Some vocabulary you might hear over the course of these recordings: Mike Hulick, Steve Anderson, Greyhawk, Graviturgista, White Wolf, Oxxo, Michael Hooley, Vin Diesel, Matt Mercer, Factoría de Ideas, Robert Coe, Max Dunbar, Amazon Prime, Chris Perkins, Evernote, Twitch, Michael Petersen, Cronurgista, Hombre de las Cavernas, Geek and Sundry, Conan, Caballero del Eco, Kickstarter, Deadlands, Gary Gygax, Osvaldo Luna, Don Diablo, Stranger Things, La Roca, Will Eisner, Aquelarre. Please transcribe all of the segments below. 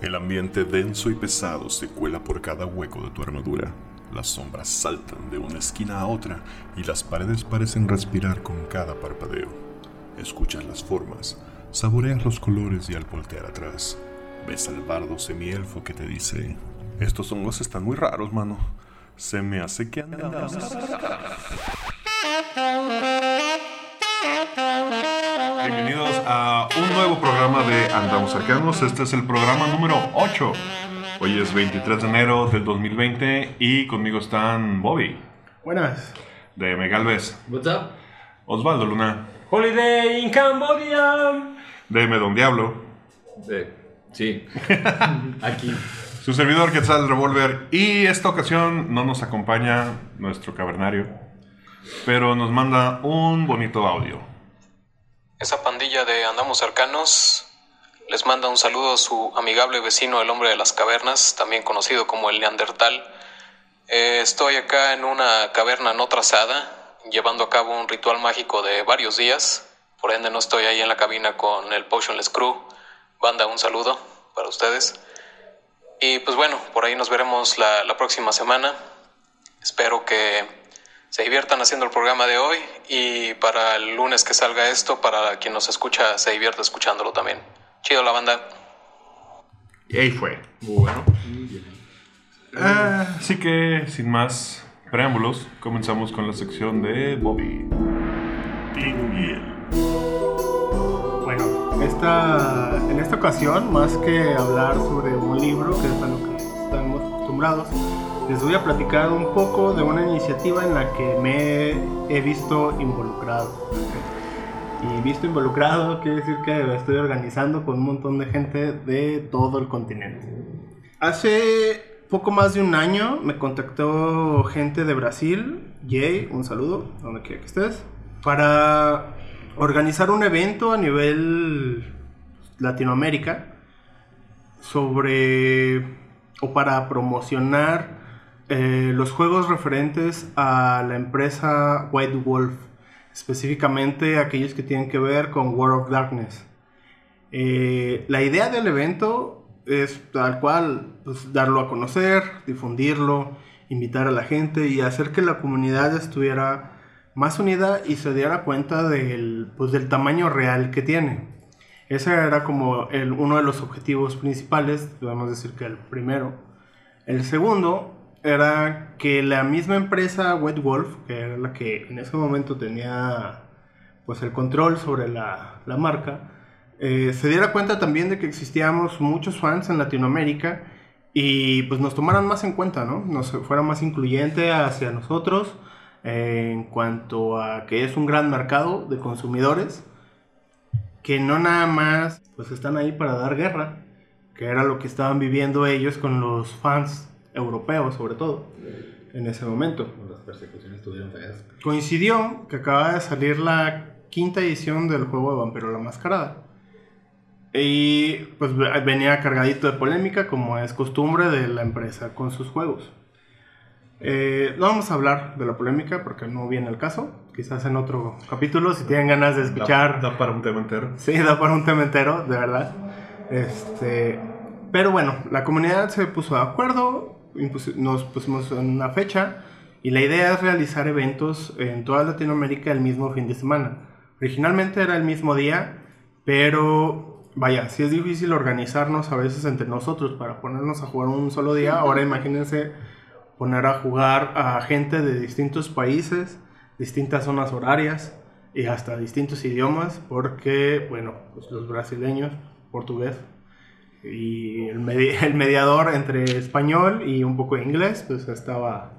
El ambiente denso y pesado se cuela por cada hueco de tu armadura. Las sombras saltan de una esquina a otra y las paredes parecen respirar con cada parpadeo. Escuchas las formas, saboreas los colores y al voltear atrás, ves al bardo semielfo que te dice: estos hongos están muy raros, mano. Se me hace que andamos. Bienvenidos a un nuevo programa de Andamos Arcanos. Este es el programa número 8. Hoy es 23 de enero del 2020 y conmigo están Bobby. Buenas. Deme Galvez. What's up? Osvaldo Luna. Holiday in Cambodia. Deme Don Diablo. Sí. Aquí. Su servidor Quetzal Revolver. Y esta ocasión no nos acompaña nuestro cavernario, pero nos manda un bonito audio. Esa pandilla de Andamos Arcanos les manda un saludo a su amigable vecino, el Hombre de las Cavernas, también conocido como el Neandertal. Estoy acá en una caverna no trazada, llevando a cabo un ritual mágico de varios días. Por ende, no estoy ahí en la cabina con el Potionless Crew. Banda, un saludo para ustedes. Y pues bueno, por ahí nos veremos la próxima semana. Espero que se diviertan haciendo el programa de hoy. Y para el lunes que salga esto, para quien nos escucha, se divierta escuchándolo también. Chido la banda. Y ahí fue. Bueno. Así que, sin más preámbulos, comenzamos con la sección de Bobby. Bueno, en esta ocasión, más que hablar sobre un libro, que es a lo que estamos acostumbrados, les voy a platicar un poco de una iniciativa en la que me he visto involucrado. Y visto involucrado quiere decir que lo estoy organizando con un montón de gente de todo el continente. Hace poco más de un año me contactó gente de Brasil, Jay, un saludo, donde quiera que estés, para organizar un evento a nivel Latinoamérica para promocionar los juegos referentes a la empresa White Wolf. Específicamente aquellos que tienen que ver con World of Darkness. La idea del evento es tal cual, pues, darlo a conocer, difundirlo, invitar a la gente y hacer que la comunidad estuviera más unida y se diera cuenta del tamaño real que tiene. Ese era como uno de los objetivos principales, podemos decir que el primero. El segundo era que la misma empresa White Wolf, que era la que en ese momento tenía pues el control sobre la marca, se diera cuenta también de que existíamos muchos fans en Latinoamérica y pues nos tomaran más en cuenta, ¿no? Nos fuera más incluyente hacia nosotros en cuanto a que es un gran mercado de consumidores que no nada más pues están ahí para dar guerra, que era lo que estaban viviendo ellos con los fans europeos, sobre todo, en ese momento. Las persecuciones tuvieron feas. Coincidió que acaba de salir la quinta edición del juego de Vampiro La Mascarada. Y pues venía cargadito de polémica, como es costumbre de la empresa con sus juegos. No vamos a hablar de la polémica porque no viene el caso. Quizás en otro capítulo, si tienen ganas de escuchar. Da para un tema entero. Sí, da para un tema entero, de verdad. Pero bueno, la comunidad se puso de acuerdo. Nos pusimos en una fecha y la idea es realizar eventos en toda Latinoamérica el mismo fin de semana. Originalmente era el mismo día, pero vaya, sí es difícil organizarnos a veces entre nosotros para ponernos a jugar un solo día. Ahora imagínense poner a jugar a gente de distintos países, distintas zonas horarias y hasta distintos idiomas, porque bueno, pues los brasileños, portugués y el mediador entre español y un poco de inglés, pues estaba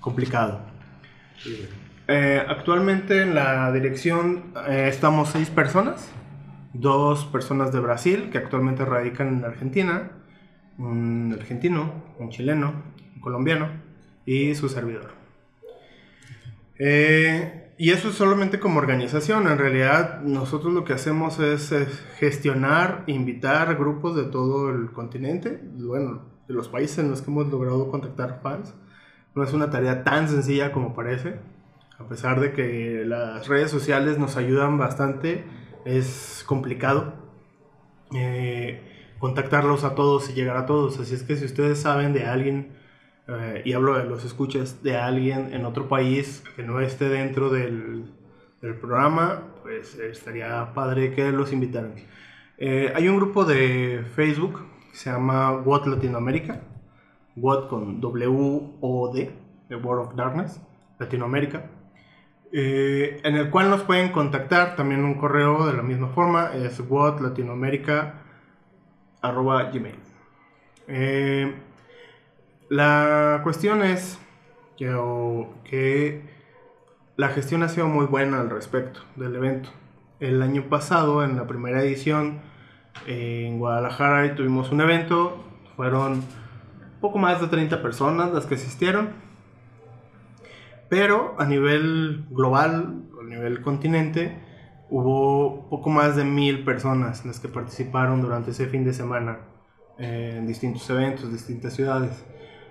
complicado. Actualmente en la dirección estamos 6 personas, 2 personas de Brasil que actualmente radican en Argentina, un argentino, un chileno, un colombiano y su servidor. Y eso es solamente como organización. En realidad nosotros lo que hacemos es gestionar, invitar grupos de todo el continente, bueno, de los países en los que hemos logrado contactar fans. No es una tarea tan sencilla como parece, a pesar de que las redes sociales nos ayudan bastante. Es complicado contactarlos a todos y llegar a todos. Así es que si ustedes saben de alguien, y hablo de los escuchas, de alguien en otro país que no esté dentro del programa, pues estaría padre que los invitaran. Hay un grupo de Facebook que se llama WOD Latinoamérica, WOD con W-O-D, de World of Darkness, Latinoamérica, en el cual nos pueden contactar. También un correo de la misma forma es wodlatinoamerica@gmail. La cuestión es que la gestión ha sido muy buena al respecto del evento. El año pasado, en la primera edición, en Guadalajara tuvimos un evento. Fueron poco más de 30 personas las que asistieron, pero a nivel global, a nivel continente, hubo poco más de 1000 personas las que participaron durante ese fin de semana en distintos eventos, distintas ciudades.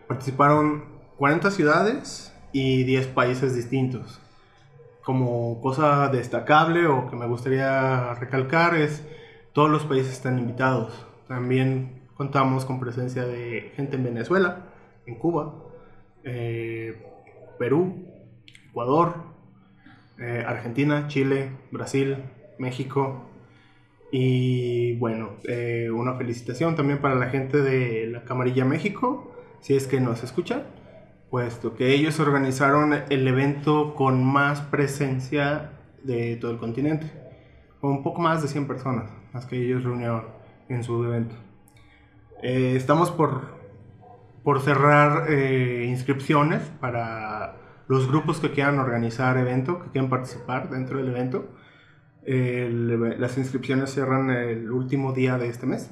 Participaron 40 ciudades y 10 países distintos. Como cosa destacable o que me gustaría recalcar es todos los países están invitados. También contamos con presencia de gente en Venezuela, en Cuba, Perú, Ecuador, Argentina, Chile, Brasil, México. Y bueno, una felicitación también para la gente de la Camarilla México, si es que nos escuchan, puesto que ellos organizaron el evento con más presencia de todo el continente, con poco más de 100 personas las que ellos reunieron en su evento. Estamos por cerrar inscripciones para los grupos que quieran organizar evento, que quieran participar dentro del evento. Las inscripciones cierran el último día de este mes.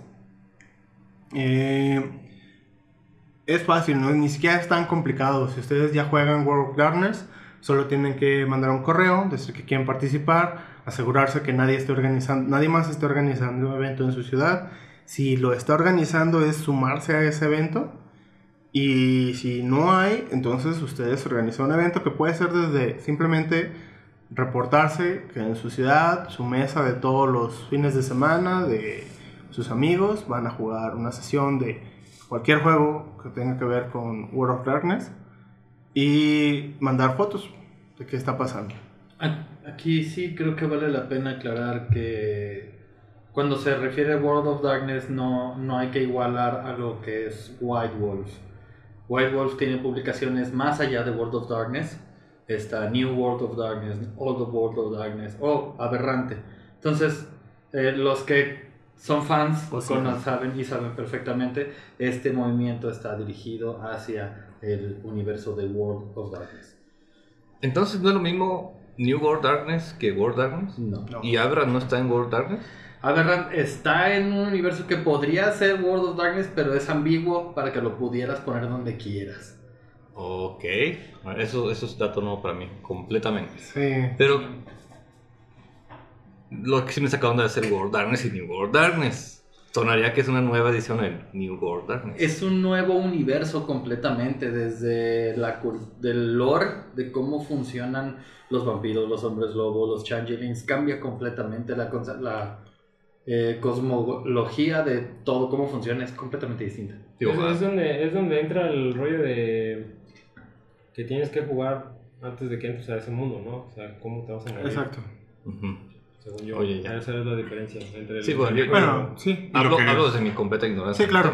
Es fácil, ¿no? Ni siquiera es tan complicado. Si ustedes ya juegan World of Darkness, solo tienen que mandar un correo, decir que quieren participar, asegurarse que nadie más esté organizando un evento en su ciudad. Si lo está organizando, es sumarse a ese evento. Y si no hay, entonces ustedes organizan un evento que puede ser desde simplemente reportarse que en su ciudad, su mesa de todos los fines de semana, de sus amigos, van a jugar una sesión de cualquier juego que tenga que ver con World of Darkness, y mandar fotos de qué está pasando. Aquí sí creo que vale la pena aclarar que cuando se refiere a World of Darkness no hay que igualar a lo que es White Wolf. White Wolf tiene publicaciones más allá de World of Darkness. Está New World of Darkness, Old World of Darkness o Aberrante. Entonces, los que son fans saben perfectamente, este movimiento está dirigido hacia el universo de World of Darkness. Entonces, ¿no es lo mismo New World Darkness que World Darkness? No. ¿Y Aberrant no está en World Darkness? Aberrant está en un universo que podría ser World of Darkness, pero es ambiguo para que lo pudieras poner donde quieras. Ok, eso es dato nuevo para mí, completamente. Sí. Pero lo que sí me saca onda de hacer World Darkness y New World Darkness. Sonaría que es una nueva edición del New World Darkness. Es un nuevo universo completamente, desde del lore, de cómo funcionan los vampiros, los hombres lobos, los changelings. Cambia completamente la cosmología de todo, cómo funciona, es completamente distinta. Es donde entra el rollo de que tienes que jugar antes de que entres a ese mundo, ¿no? O sea, cómo te vas a mover. Exacto. Uh-huh. Según yo, esa es la diferencia entre el... Sí, bueno, sí. Hablo desde mi completa ignorancia. Sí, claro.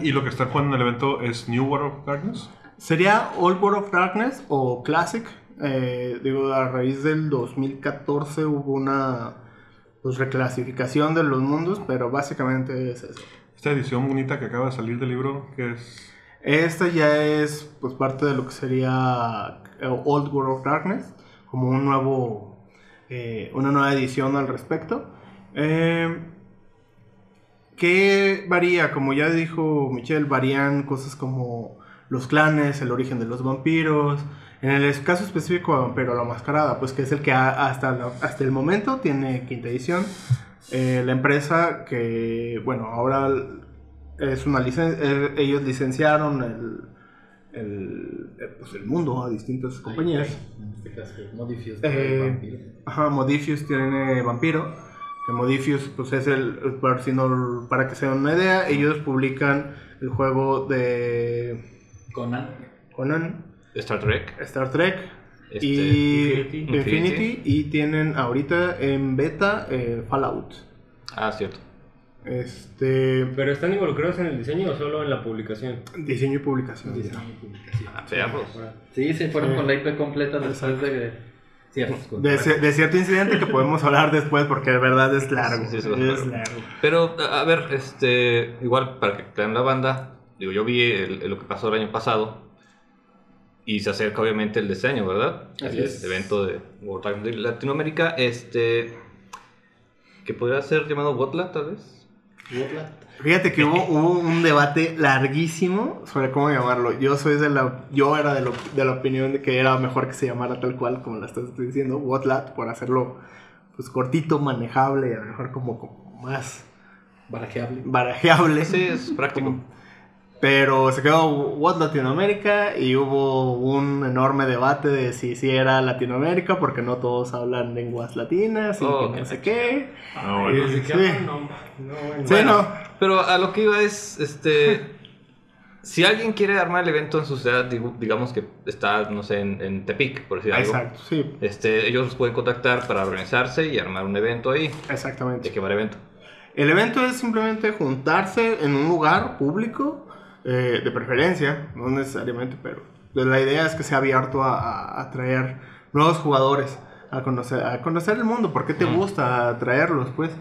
¿Y lo que está jugando en el evento es New World of Darkness? Sería Old World of Darkness o Classic. A raíz del 2014 hubo una reclasificación de los mundos, pero básicamente es eso. Esta edición bonita que acaba de salir del libro, ¿qué es? Esta ya es parte de lo que sería Old World of Darkness, como un nuevo... una nueva edición al respecto, que varía, como ya dijo Michelle, varían cosas como los clanes, el origen de los vampiros. En el caso específico de Vampiro La Mascarada, pues que es el que hasta el momento tiene quinta edición. La empresa que, bueno, ahora es una ellos licenciaron el mundo a distintas compañías. En este caso, Modiphius tiene Vampiro. Que Modiphius, pues es el sino, para que se den una idea, ellos publican el juego de Conan, Star Trek y Infinity, y tienen ahorita en beta Fallout. Ah, cierto. ¿Pero están involucrados en el diseño o solo en la publicación? Diseño y publicación. Sí, se fueron con la IP completa después de cierto incidente que podemos hablar después, porque de verdad es largo. Sí, es largo. Pero, a ver, igual para que crean la banda, digo, yo vi lo que pasó el año pasado y se acerca obviamente el diseño, ¿verdad? El evento de World of Latinoamérica, que podría ser llamado WOD Lat, tal vez. Fíjate que hubo un debate larguísimo sobre cómo llamarlo. Yo era de la opinión de que era mejor que se llamara tal cual como la estás diciendo, WOD Lat, por hacerlo pues cortito, manejable y a lo mejor como más barajeable. Sí, es práctico. Pero se quedó WOD Latinoamérica y hubo un enorme debate de si era Latinoamérica, porque no todos hablan lenguas latinas y no sé qué. Ah, bueno. Pero a lo que iba es, si alguien quiere armar el evento en su ciudad, digamos que está, no sé, en Tepic, por decir algo. Exacto, sí. Ellos los pueden contactar para organizarse y armar un evento ahí. Exactamente. ¿De qué va el evento? El evento es simplemente juntarse en un lugar público. De preferencia, no necesariamente, pero la idea es que sea abierto a atraer nuevos jugadores, a conocer el mundo, por qué te gusta, atraerlos, pues.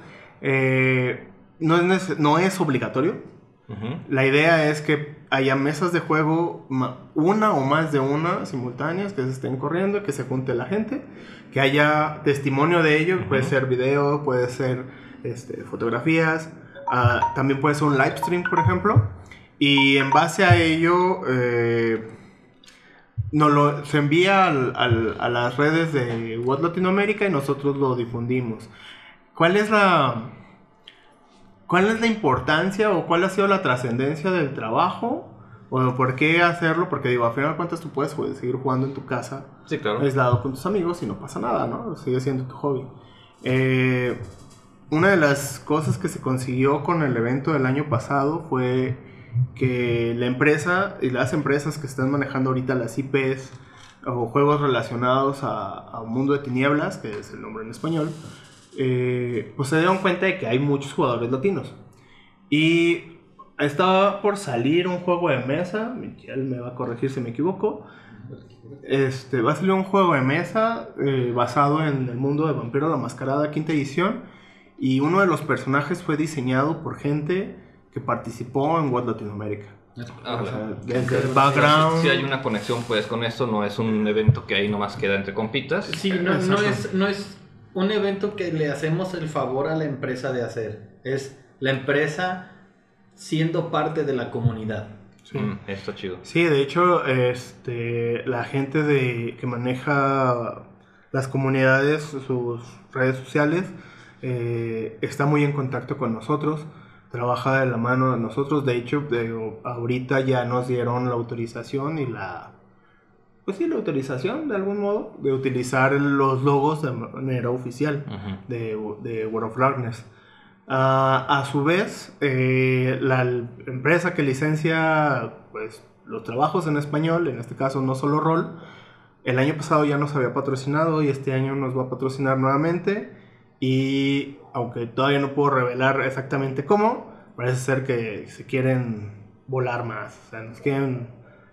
No es obligatorio. Uh-huh. La idea es que haya mesas de juego, una o más de una, simultáneas, que se estén corriendo, que se junte la gente, que haya testimonio de ello. Uh-huh. Puede ser video, puede ser fotografías, también puede ser un live stream, por ejemplo. Y en base a ello, se envía a las redes de WOD Latinoamérica y nosotros lo difundimos. ¿Cuál es la importancia o cuál ha sido la trascendencia del trabajo? ¿O por qué hacerlo? Porque digo, al final de cuentas tú puedes seguir jugando en tu casa, sí, claro, aislado con tus amigos y no pasa nada, ¿no? Sigue siendo tu hobby. Una de las cosas que se consiguió con el evento del año pasado fue que la empresa y las empresas que están manejando ahorita las IPs o juegos relacionados a un mundo de tinieblas, que es el nombre en español, pues se dieron cuenta de que hay muchos jugadores latinos. Y estaba por salir un juego de mesa, Miguel me va a corregir si me equivoco, va a salir un juego de mesa basado en el mundo de Vampiro La Mascarada, quinta edición, y uno de los personajes fue diseñado por gente que participó en WOD Latinoamérica. Desde el background. Si hay una conexión pues con esto, no es un evento que ahí nomás queda entre compitas. Sí, no es un evento que le hacemos el favor a la empresa de hacer. Es la empresa siendo parte de la comunidad. Sí. Esto es chido. Sí, de hecho, la gente que maneja las comunidades, sus redes sociales, está muy en contacto con nosotros. Trabaja de la mano de nosotros. De hecho, ahorita ya nos dieron la autorización y la autorización de algún modo de utilizar los logos de manera oficial. Uh-huh. de World of Darkness. A su vez, la empresa que licencia pues los trabajos en español, en este caso No Solo Rol, el año pasado ya nos había patrocinado y este año nos va a patrocinar nuevamente. Y aunque todavía no puedo revelar exactamente cómo, parece ser que se quieren volar más, o sea, nos quieren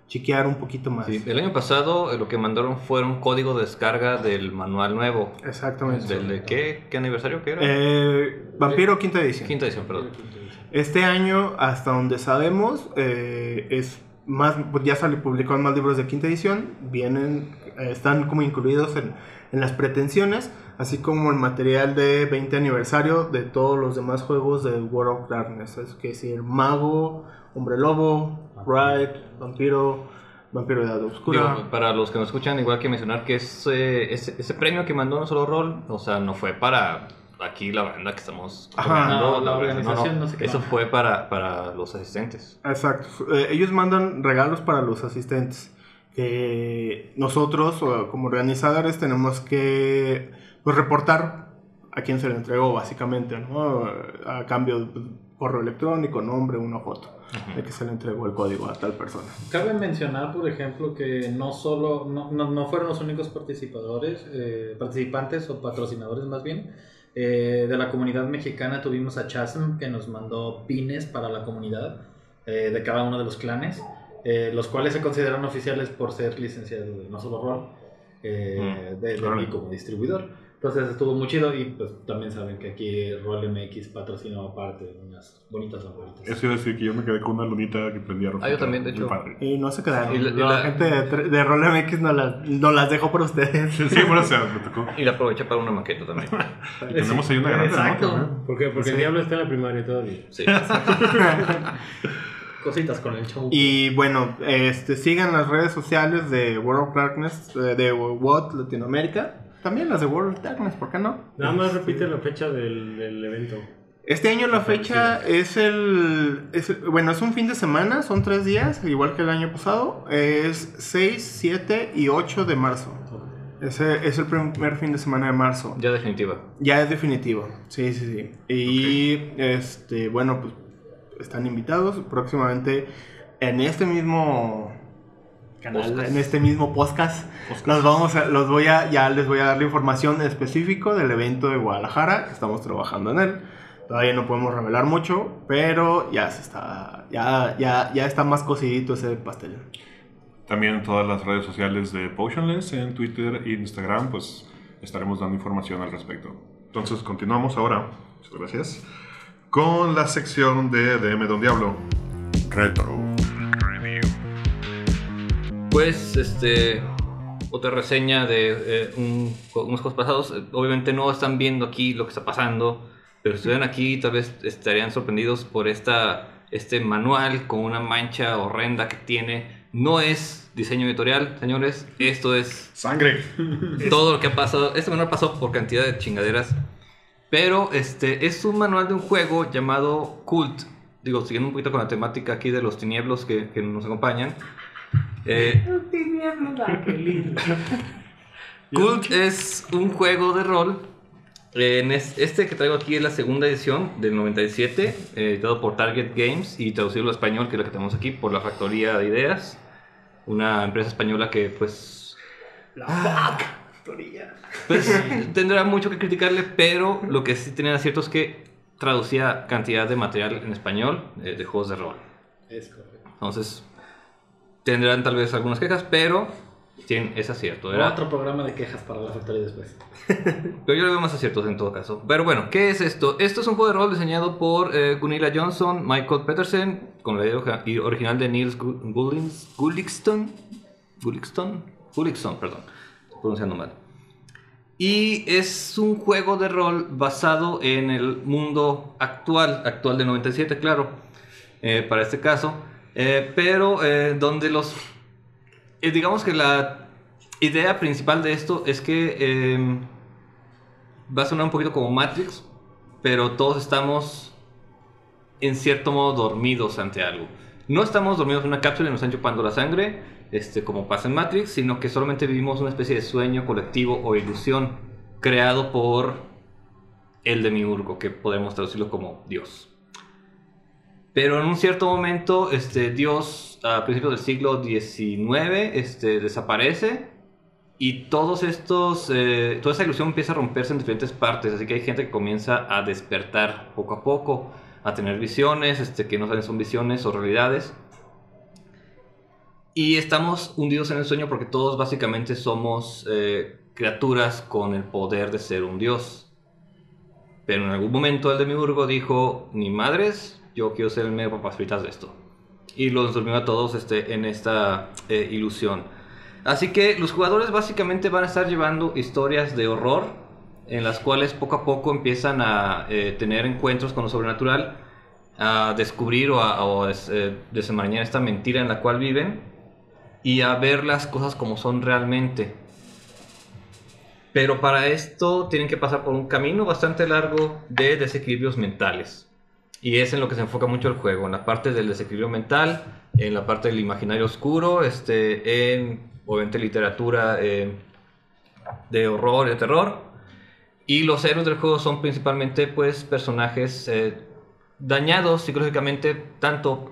chiquear un poquito más. Sí, el año pasado lo que mandaron fue un código de descarga del manual nuevo. Exactamente. ¿Del de qué aniversario que era? Vampiro quinta edición. Quinta edición, perdón. Este año, hasta donde sabemos, es más, ya se publicaron más libros de quinta edición, están como incluidos en las pretensiones, así como el material de 20 aniversario de todos los demás juegos de World of Darkness, es decir, Mago, Hombre Lobo, Ride, Vampiro de Edad Oscura. Digo, para los que nos escuchan, igual que mencionar que ese premio que mandó No Solo Rol, o sea, no fue para aquí la banda que estamos comentando, la organización, no sé qué. Eso fue para los asistentes. Exacto, ellos mandan regalos para los asistentes, que nosotros como organizadores tenemos que pues reportar a quien se lo entregó básicamente, ¿no? A cambio de correo electrónico, nombre, una foto. Uh-huh. De que se le entregó el código a tal persona. Cabe mencionar, por ejemplo, que no solo no fueron los únicos participantes o patrocinadores más bien. De la comunidad mexicana tuvimos a Chasm, que nos mandó pines para la comunidad de cada uno de los clanes, los cuales se consideran oficiales por ser licenciados de No Solo Rol, de como distribuidor. Entonces estuvo muy chido, y pues también saben que aquí RolMX patrocinó aparte unas bonitas favoritas. Eso iba a decir que yo me quedé con una lunita que prendía roja. Ah, yo también, de hecho. Y no se quedaron. La gente de RolMX no las dejó por ustedes. Sí, bueno, o sea, me tocó. Y la aproveché para una maqueta también. Y tenemos ahí una grande. Exacto. ¿No? ¿Por qué? Porque sí. El diablo está en la primaria todavía. Sí, exacto. Cositas con el show. Y bueno, sigan las redes sociales de World of Darkness, de WOD Latinoamérica. También las de World of Darkness, ¿por qué no? Nada más repite la fecha del evento. Este año la fecha es un fin de semana, son 3 días, igual que el año pasado. Es 6, 7 y 8 de marzo. Ese es el primer fin de semana de marzo. Ya definitiva. Ya es definitivo, sí. Y okay. Bueno, pues están invitados próximamente en este mismo... canal, en este mismo podcast. Les voy a dar la información específica del evento de Guadalajara, que estamos trabajando en él. Todavía no podemos revelar mucho, pero ya está más cocidito ese pastel. También todas las redes sociales de Potionless, en Twitter e Instagram, pues estaremos dando información al respecto. Entonces continuamos ahora, muchas gracias, con la sección de DM Don Diablo Retro. Pues, otra reseña de unos juegos pasados. Obviamente no están viendo aquí lo que está pasando, pero si estuvieran aquí tal vez estarían sorprendidos por este manual con una mancha horrenda que tiene. No es diseño editorial, señores, esto es... ¡sangre! Todo lo que ha pasado. Este manual pasó por cantidad de chingaderas, pero es un manual de un juego llamado Cult. Digo, siguiendo un poquito con la temática aquí de los tinieblos que nos acompañan. Cult es un juego de rol. Este que traigo aquí es la segunda edición del 97, editado por Target Games y traducido al español, que es lo que tenemos aquí, por la Factoría de Ideas, una empresa española que pues... la Factoría. Pues tendrá mucho que criticarle, pero lo que sí tenía acierto es que traducía cantidad de material en español, de juegos de rol. Es correcto. Entonces... tendrán tal vez algunas quejas, pero tienen ese acierto. Era otro programa de quejas para la factoría después. Pero yo le veo más aciertos en todo caso. Pero bueno, ¿qué es esto? Esto es un juego de rol diseñado por Gunilla Johnson, Michael Petersen, con la idea original de Niels Gullickson, perdón, pronunciando mal. Y es un juego de rol basado en el mundo actual del 97, claro, para este caso. Pero donde los... digamos que la idea principal de esto es que va a sonar un poquito como Matrix, pero todos estamos en cierto modo dormidos ante algo. No estamos dormidos en una cápsula y nos están chupando la sangre, como pasa en Matrix, sino que solamente vivimos una especie de sueño colectivo o ilusión creado por el demiurgo, que podemos traducirlo como Dios. Pero en un cierto momento, Dios, a principios del siglo XIX, desaparece, y toda esa ilusión empieza a romperse en diferentes partes. Así que hay gente que comienza a despertar poco a poco, a tener visiones, que no saben si son visiones o realidades. Y estamos hundidos en el sueño porque todos básicamente somos criaturas con el poder de ser un dios. Pero en algún momento el demiurgo dijo, ni madres... yo quiero ser el medio papas fritas de esto. Y los dormió a todos en esta ilusión. Así que los jugadores básicamente van a estar llevando historias de horror, en las cuales poco a poco empiezan a tener encuentros con lo sobrenatural, a descubrir o a desenmarañar esta mentira en la cual viven, y a ver las cosas como son realmente. Pero para esto tienen que pasar por un camino bastante largo de desequilibrios mentales. Y es en lo que se enfoca mucho el juego, en la parte del desequilibrio mental, en la parte del imaginario oscuro, en obviamente literatura de horror y de terror. Y los héroes del juego son principalmente pues personajes dañados psicológicamente, tanto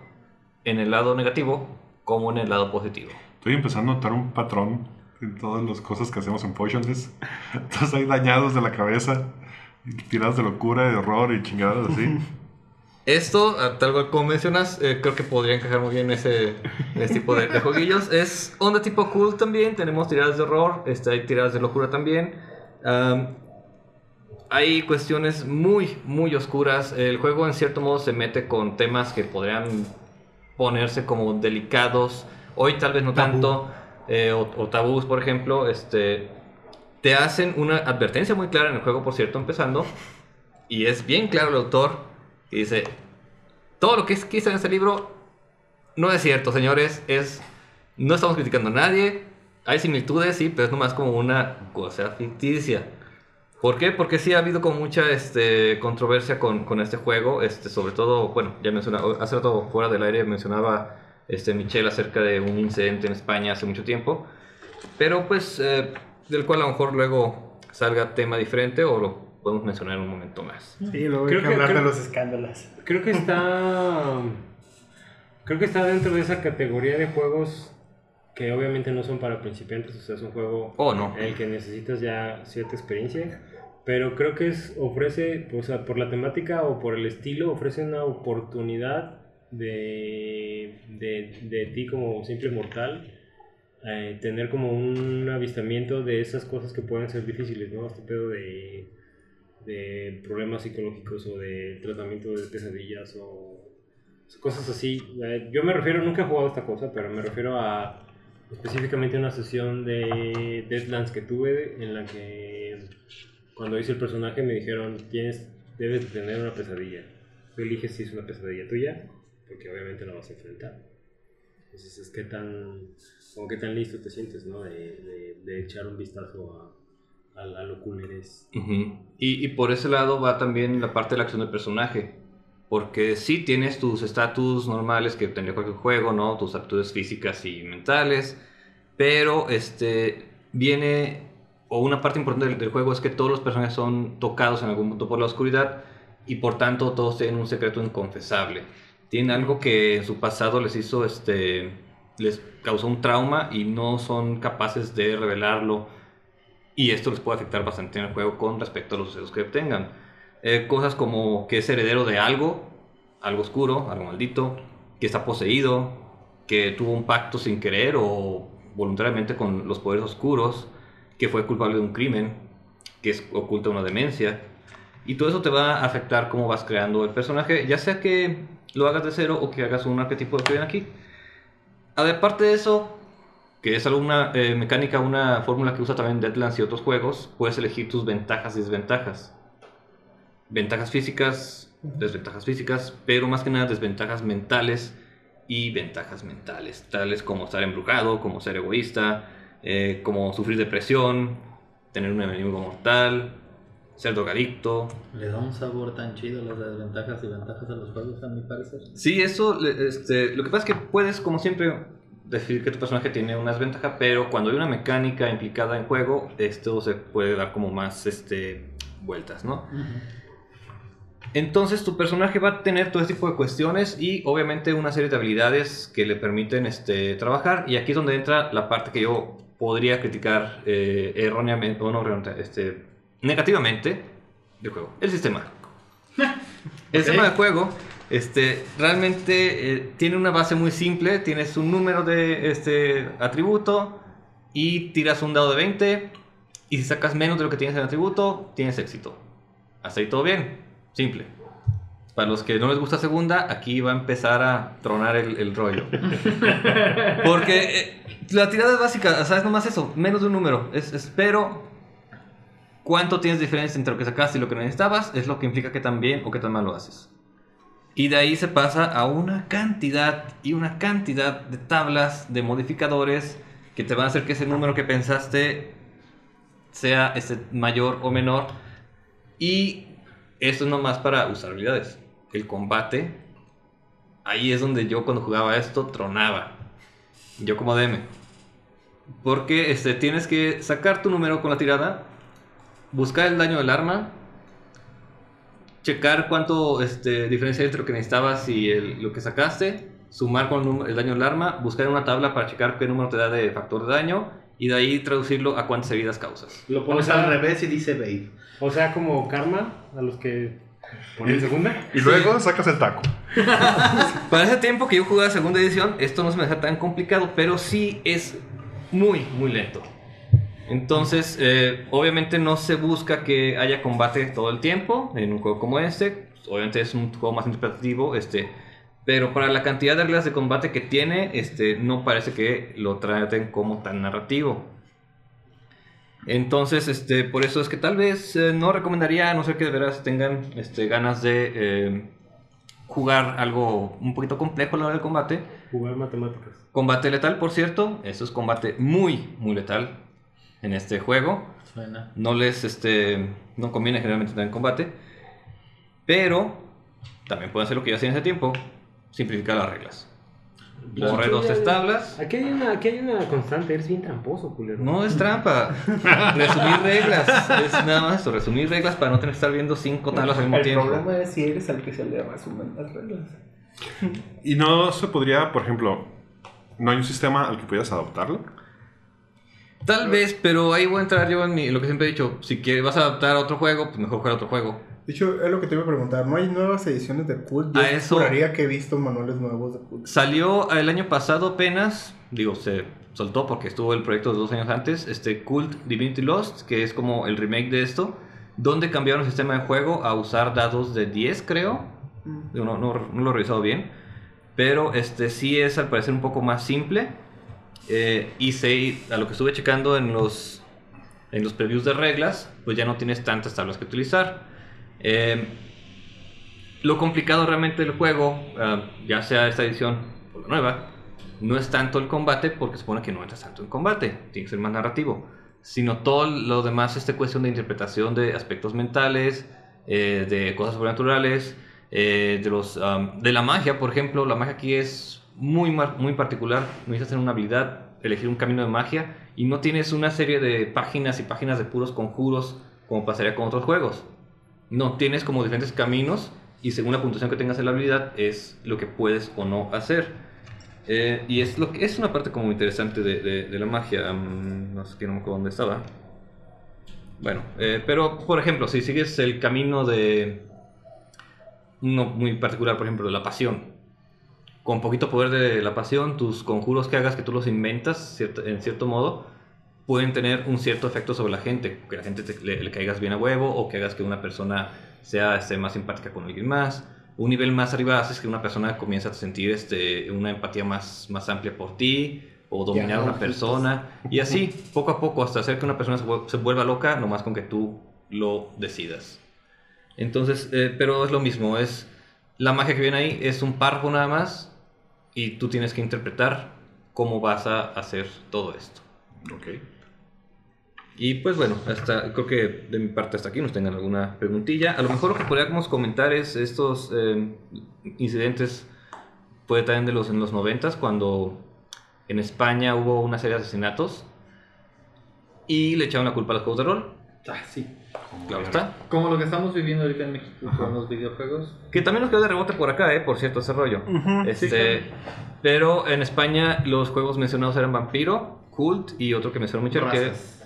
en el lado negativo como en el lado positivo. Estoy empezando a notar un patrón en todas las cosas que hacemos en Potionless. Entonces hay dañados de la cabeza, tiradas de locura, de horror y chingadas así. Esto, tal cual como mencionas, creo que podría encajar muy bien ese tipo de jueguillos. Es onda tipo cool también, tenemos tiradas de horror, hay tiradas de locura también. Hay cuestiones muy, muy oscuras. El juego en cierto modo se mete con temas que podrían ponerse como delicados. Hoy tal vez no tanto. O tabús, por ejemplo. Te hacen una advertencia muy clara en el juego, por cierto, empezando. Y es bien claro el autor. Que dice, todo lo que existe en este libro no es cierto, señores. No estamos criticando a nadie. Hay similitudes, sí, pero es nomás como una cosa ficticia. ¿Por qué? Porque sí ha habido como mucha controversia con este juego, sobre todo, bueno, ya mencionaba, hace rato fuera del aire mencionaba Michelle acerca de un incidente en España hace mucho tiempo, pero pues del cual a lo mejor luego salga tema diferente o lo podemos mencionar en un momento más. Sí, luego creo hay que hablar de los escándalos. Creo que está dentro de esa categoría de juegos que obviamente no son para principiantes, o sea, es un juego en el que necesitas ya cierta experiencia, pero creo que ofrece, o sea, por la temática o por el estilo, ofrece una oportunidad de ti como simple mortal, tener como un avistamiento de esas cosas que pueden ser difíciles, ¿no? Este pedo de problemas psicológicos o de tratamiento de pesadillas o cosas así. Yo me refiero, nunca he jugado esta cosa, pero me refiero a específicamente una sesión de Deadlands que tuve, en la que cuando hice el personaje me dijeron, debes tener una pesadilla, tú eliges si es una pesadilla tuya, porque obviamente la vas a enfrentar. Entonces es qué tan listo te sientes, ¿no? de echar un vistazo a lo cool eres. Y por ese lado va también la parte de la acción del personaje, porque sí tienes tus estatus normales que tendría cualquier juego, ¿no? Tus aptitudes físicas y mentales, pero una parte importante del juego es que todos los personajes son tocados en algún punto por la oscuridad y por tanto todos tienen un secreto inconfesable. Tienen algo que en su pasado les causó un trauma y no son capaces de revelarlo, y esto les puede afectar bastante en el juego con respecto a los sucesos que obtengan. Cosas como que es heredero de algo oscuro, algo maldito, que está poseído, que tuvo un pacto sin querer o voluntariamente con los poderes oscuros, que fue culpable de un crimen, que oculta una demencia, y todo eso te va a afectar cómo vas creando el personaje, ya sea que lo hagas de cero o que hagas un arquetipo que ven aquí. Aparte de eso, que es alguna mecánica, una fórmula que usa también Deadlands y otros juegos, puedes elegir tus ventajas y desventajas. Ventajas físicas, desventajas físicas, pero más que nada desventajas mentales y ventajas mentales, tales como estar embrujado, como ser egoísta, como sufrir depresión, tener un enemigo mortal, ser drogadicto. Le da un sabor tan chido las desventajas y ventajas a los juegos, a mi parecer. Sí, eso, lo que pasa es que puedes, como siempre, decir que tu personaje tiene una desventaja, pero cuando hay una mecánica implicada en juego, esto se puede dar como más vueltas, ¿no? Entonces tu personaje va a tener todo este tipo de cuestiones y obviamente una serie de habilidades que le permiten trabajar, y aquí es donde entra la parte que yo podría criticar erróneamente o negativamente del juego, el sistema. El sistema de juego realmente tiene una base muy simple. Tienes un número de atributo y tiras un dado de 20, y si sacas menos de lo que tienes en el atributo, tienes éxito. Hasta ahí todo bien, simple. Para los que no les gusta segunda, aquí va a empezar a tronar el rollo. Porque la tirada es básica, o sea, es nomás eso, menos de un número. Pero cuánto tienes de diferencia entre lo que sacaste y lo que necesitabas es lo que implica que tan bien o que tan mal lo haces. Y de ahí se pasa a una cantidad de tablas, de modificadores, que te van a hacer que ese número que pensaste sea mayor o menor. Y esto es nomás para usar habilidades. El combate, ahí es donde yo cuando jugaba esto tronaba. Yo como DM. Porque tienes que sacar tu número con la tirada, buscar el daño del arma, checar cuánto diferencia hay entre lo que necesitabas y lo que sacaste, sumar con el daño del arma, buscar en una tabla para checar qué número te da de factor de daño y de ahí traducirlo a cuántas heridas causas. Lo pones al revés y dice babe. O sea, como karma a los que ponen segunda. Y luego sacas el taco. Para ese tiempo que yo jugaba segunda edición, esto no se me hacía tan complicado, pero sí es muy, muy lento. Entonces, obviamente no se busca que haya combate todo el tiempo en un juego como este. Obviamente es un juego más interpretativo, pero para la cantidad de reglas de combate que tiene, no parece que lo traten como tan narrativo. Entonces, por eso es que tal vez no recomendaría, a no ser que de veras tengan ganas de jugar algo un poquito complejo a la hora del combate. Jugar matemáticas. Combate letal, por cierto. Eso es combate muy, muy letal en este juego. Suena. No les no conviene generalmente tener combate, pero también pueden hacer lo que yo hacía en ese tiempo: simplificar las reglas. Borré dos tablas. Aquí hay una constante, eres bien tramposo, culero. No es trampa. Resumir reglas. Es nada más eso, resumir reglas para no tener que estar viendo 5 tablas al mismo tiempo. El problema es si eres al que se le resumen las reglas. Y no se podría, por ejemplo, ¿no hay un sistema al que pudieras adaptarlo? Tal vez, pero ahí voy a entrar yo en lo que siempre he dicho: si quieres, vas a adaptar a otro juego, pues mejor jugar a otro juego. De hecho, es lo que te iba a preguntar, ¿no hay nuevas ediciones de Cult? Yo juraría que he visto manuales nuevos de Cult. Salió el año pasado apenas, digo, se soltó porque estuvo el proyecto de 2 años antes, Cult Divinity Lost, que es como el remake de esto, donde cambiaron el sistema de juego a usar dados de 10, creo. No lo he revisado bien, pero sí es al parecer un poco más simple. Y a lo que estuve checando en los previews de reglas, pues ya no tienes tantas tablas que utilizar. Lo complicado realmente del juego, ya sea esta edición o la nueva, no es tanto el combate, porque se supone que no entras tanto en combate, tiene que ser más narrativo, sino todo lo demás es cuestión de interpretación de aspectos mentales, de cosas sobrenaturales, de la magia, por ejemplo. La magia aquí es muy, muy particular. Necesitas tener una habilidad, elegir un camino de magia, y no tienes una serie de páginas y páginas de puros conjuros como pasaría con otros juegos. No, tienes como diferentes caminos, y según la puntuación que tengas en la habilidad es lo que puedes o no hacer. Y es lo que es una parte como interesante de la magia. No me acuerdo dónde estaba. Bueno, pero por ejemplo, si sigues el camino de uno muy particular, por ejemplo, de la pasión, con poquito poder de la pasión, tus conjuros que hagas, que tú los inventas en cierto modo, pueden tener un cierto efecto sobre la gente, que la gente le caigas bien a huevo, o que hagas que una persona sea más simpática con alguien más. Un nivel más arriba haces que una persona comience a sentir una empatía más amplia por ti, o dominar a una persona, y así, poco a poco, hasta hacer que una persona se vuelva loca, nomás con que tú lo decidas. Entonces, pero es lo mismo, es la magia que viene ahí, es un párrafo nada más, y tú tienes que interpretar cómo vas a hacer todo esto. Ok. Y pues bueno, creo que de mi parte hasta aquí. Nos tengan alguna preguntilla. A lo mejor lo que podríamos comentar es estos incidentes, puede también en los 90s, cuando en España hubo una serie de asesinatos y le echaron la culpa a los juegos de rol. Ah, sí. Claro está. Como lo que estamos viviendo ahorita en México con los videojuegos. Que también nos quedó de rebote por acá, por cierto, ese rollo. Sí, claro. Pero en España los juegos mencionados eran Vampiro, Cult y otro que mencionó mucho,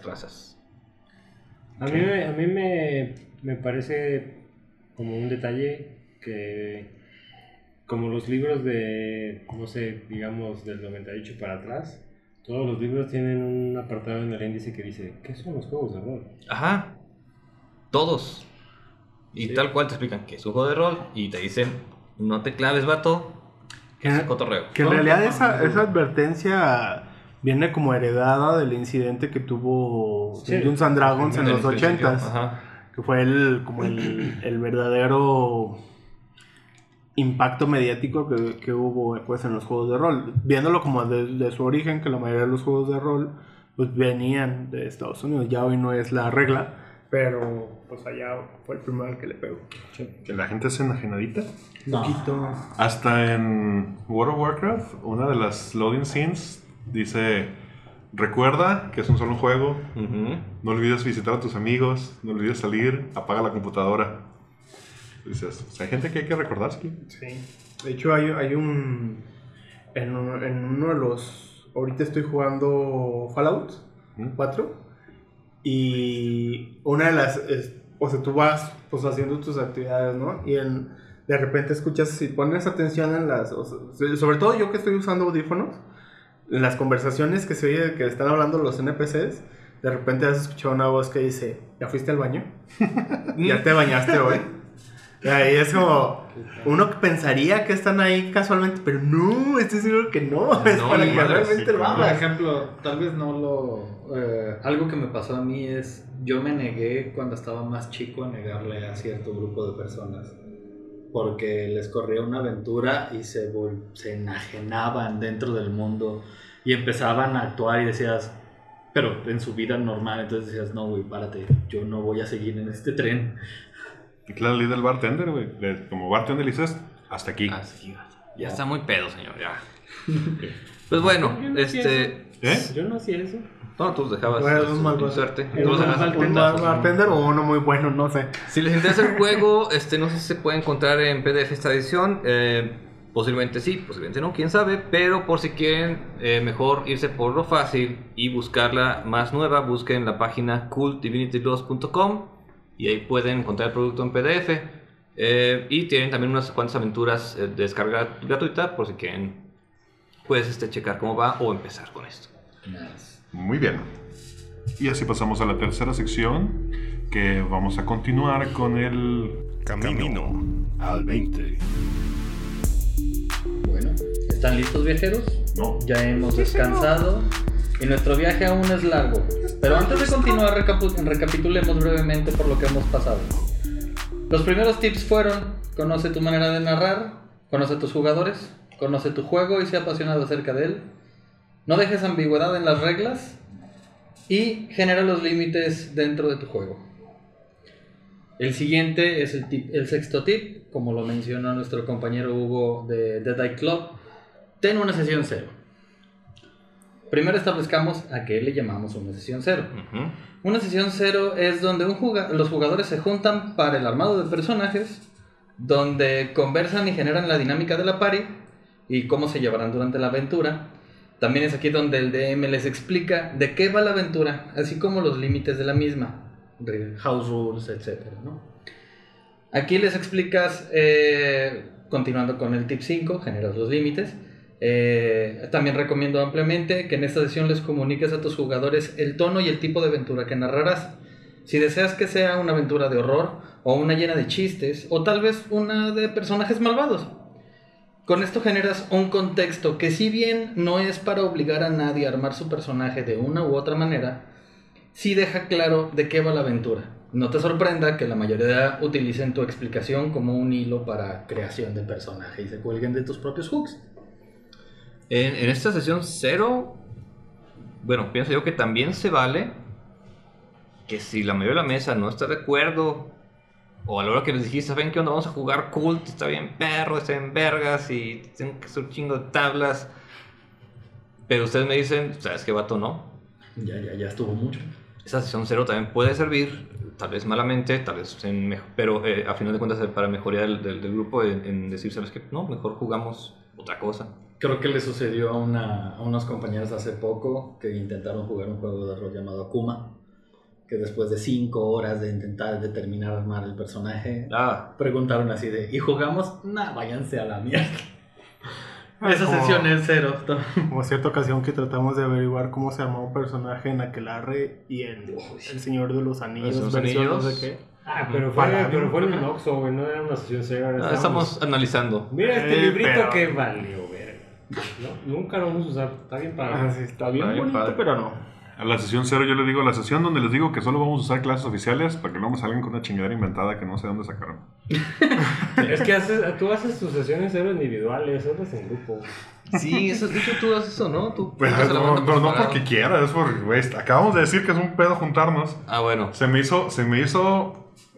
Razas. A mí me parece como un detalle que, como los libros de, no sé, digamos del 98 para atrás, todos los libros tienen un apartado en el índice que dice ¿qué son los juegos de rol? Ajá, todos. Y sí, tal cual te explican qué es un juego de rol y te dicen no te claves, vato, que es cotorreo. Que en realidad esa advertencia viene como heredada del incidente que tuvo Dungeons and Dragons en los 80s, que fue el verdadero impacto mediático que hubo pues en los juegos de rol, viéndolo como desde su origen, que la mayoría de los juegos de rol pues venían de Estados Unidos. Ya hoy no es la regla, pero pues allá fue el primero que le pegó. Que la gente es enajenadita. No. Poquito. Hasta en World of Warcraft, una de las loading scenes dice Recuerda que es un solo juego. No olvides visitar a tus amigos. No olvides salir. Apaga la computadora. Dices, hay gente que hay que recordar. Sí. De hecho, hay un... En uno de los... Ahorita estoy jugando Fallout 4. Y una de las... o sea, tú vas pues haciendo tus actividades, ¿no? Y de repente escuchas, si pones atención en las... O sea, sobre todo yo que estoy usando audífonos, en las conversaciones que se oye que están hablando los NPCs, de repente has escuchado una voz que dice, ¿ya fuiste al baño? ¿Ya te bañaste hoy? Y ahí es como, uno pensaría que están ahí casualmente, pero no, estoy seguro que no, es no, para que realmente lo hagas. Por ejemplo, tal vez no lo... algo que me pasó a mí es, yo me negué cuando estaba más chico a negarle a cierto grupo de personas, porque les corría una aventura y se enajenaban dentro del mundo y empezaban a actuar y decías, pero en su vida normal, entonces decías, no güey, párate, yo no voy a seguir en este tren. Y claro, le dices al bartender, güey, como bartender le dices, hasta aquí. Así, ya está muy pedo, señor, ya. Pues bueno, no yo no hacía eso. No, tú dejabas suerte. ¿Un bartender o uno muy bueno? No sé. Si les interesa el juego, no sé si se puede encontrar en PDF esta edición. Posiblemente sí, posiblemente no, quién sabe. Pero por si quieren, mejor irse por lo fácil y buscarla más nueva, busquen la página cultdivinityplus.com y ahí pueden encontrar el producto en PDF. Y tienen también unas cuantas aventuras de descarga gratuita por si quieren, pues checar cómo va o empezar con esto. Nice. Muy bien, y así pasamos a la tercera sección, que vamos a continuar con el Camino al 20. Bueno, ¿están listos, viajeros? No. Ya hemos descansado y nuestro viaje aún es largo. Pero antes de continuar, recapitulemos brevemente por lo que hemos pasado. Los primeros tips fueron: conoce tu manera de narrar, conoce a tus jugadores, conoce tu juego y sea apasionado acerca de él. No dejes ambigüedad en las reglas y genera los límites dentro de tu juego. El siguiente es el sexto tip, como lo mencionó nuestro compañero Hugo de Dead Eye Club. Ten una sesión cero. Primero establezcamos a qué le llamamos una sesión cero. Una sesión cero es donde los jugadores se juntan para el armado de personajes, donde conversan y generan la dinámica de la party y cómo se llevarán durante la aventura. También es aquí donde el DM les explica de qué va la aventura, así como los límites de la misma, house rules, etc., ¿no? Aquí les explicas, continuando con el tip 5, generas los límites. También recomiendo ampliamente que en esta sesión les comuniques a tus jugadores el tono y el tipo de aventura que narrarás. Si deseas que sea una aventura de horror, o una llena de chistes, o tal vez una de personajes malvados. Con esto generas un contexto que, si bien no es para obligar a nadie a armar su personaje de una u otra manera, sí deja claro de qué va la aventura. No te sorprenda que la mayoría utilicen tu explicación como un hilo para creación de personaje y se cuelguen de tus propios hooks. En esta sesión cero, bueno, pienso yo que también se vale que si la mayoría de la mesa no está de acuerdo, o a la hora que les dijiste, ¿saben qué onda? Vamos a jugar Cult, está bien perro, está bien vergas y tienen que hacer un chingo de tablas. Pero ustedes me dicen, ¿sabes qué, vato? No. Ya estuvo mucho. Esa sesión cero también puede servir, tal vez malamente, tal vez pero a final de cuentas para mejoría del grupo en decir, ¿sabes qué? No, mejor jugamos otra cosa. Creo que le sucedió a unos compañeros hace poco que intentaron jugar un juego de rol llamado Akuma, que después de 5 horas de intentar determinar armar el personaje, preguntaron así de, ¿y jugamos? Nah, váyanse a la mierda. Esa sesión es cero. Como cierta ocasión que tratamos de averiguar cómo se armó un personaje en Aquelarre y en El Señor de los Anillos. ¿Los Anillos? No sé qué. Pero fue en el Oxxo, güey, no era una sesión cero. Estamos analizando. Mira este librito que valió, verga. No, nunca lo vamos a usar, está bien padre. Está bien bonito, padre. Pero no. A la sesión cero yo le digo, la sesión donde les digo que solo vamos a usar clases oficiales para que no me salgan con una chingadera inventada que no sé dónde sacaron. Es que tú haces tus sesiones cero individuales, otras en grupo. Sí, eso, de hecho tú haces eso, ¿no? Pero no porque quiera, es porque, güey, acabamos de decir que es un pedo juntarnos. Ah, bueno.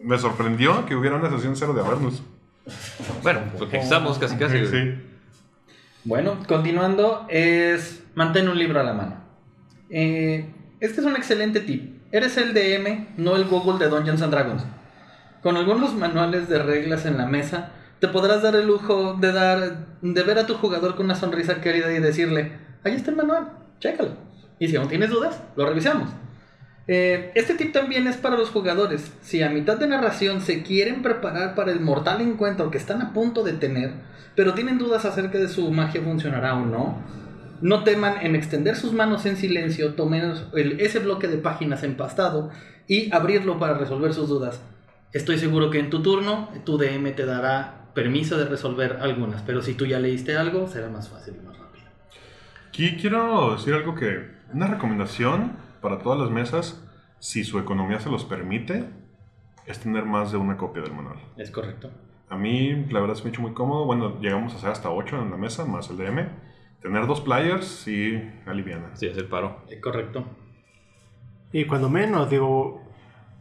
Me sorprendió que hubiera una sesión cero de habernos. Bueno, porque estamos casi. Sí. Bueno, continuando, mantén un libro a la mano. Este es un excelente tip. Eres el DM, no el Google de Dungeons and Dragons. Con algunos manuales de reglas en la mesa, te podrás dar el lujo de ver a tu jugador con una sonrisa querida y decirle: ahí está el manual, chécalo. Y si aún tienes dudas, lo revisamos. Este tip también es para los jugadores. Si a mitad de narración se quieren preparar para el mortal encuentro que están a punto de tener, pero tienen dudas acerca de su magia funcionará o no, no teman en extender sus manos en silencio, tomen ese bloque de páginas empastado y abrirlo para resolver sus dudas. Estoy seguro que en tu turno tu DM te dará permiso de resolver algunas, pero si tú ya leíste algo, será más fácil y más rápido. Aquí quiero decir algo que... una recomendación para todas las mesas, si su economía se los permite, es tener más de una copia del manual. Es correcto. A mí, la verdad, se me ha hecho muy cómodo. Bueno, llegamos a ser hasta 8 en la mesa, más el DM. Tener 2 players y aliviana. Sí, es el paro. Es correcto. Y cuando menos, digo,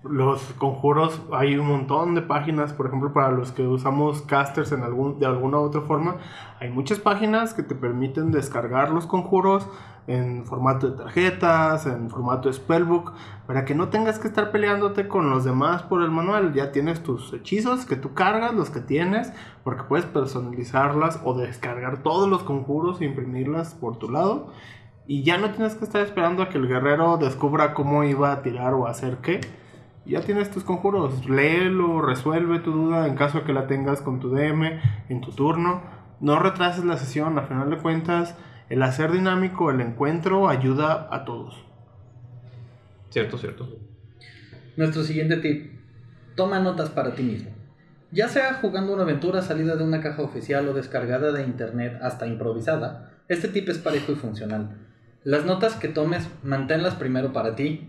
los conjuros, hay un montón de páginas. Por ejemplo, para los que usamos casters en de alguna u otra forma, hay muchas páginas que te permiten descargar los conjuros en formato de tarjetas, en formato de spellbook, para que no tengas que estar peleándote con los demás por el manual. Ya tienes tus hechizos que tú cargas, los que tienes, porque puedes personalizarlas o descargar todos los conjuros e imprimirlas por tu lado, y ya no tienes que estar esperando a que el guerrero descubra cómo iba a tirar o a hacer qué. Ya tienes tus conjuros, léelo, resuelve tu duda en caso de que la tengas con tu DM en tu turno. No retrases la sesión, a final de cuentas el hacer dinámico el encuentro ayuda a todos. Cierto, cierto. Nuestro siguiente tip: toma notas para ti mismo. Ya sea jugando una aventura salida de una caja oficial o descargada de internet hasta improvisada, este tip es parejo y funcional. Las notas que tomes, manténlas primero para ti,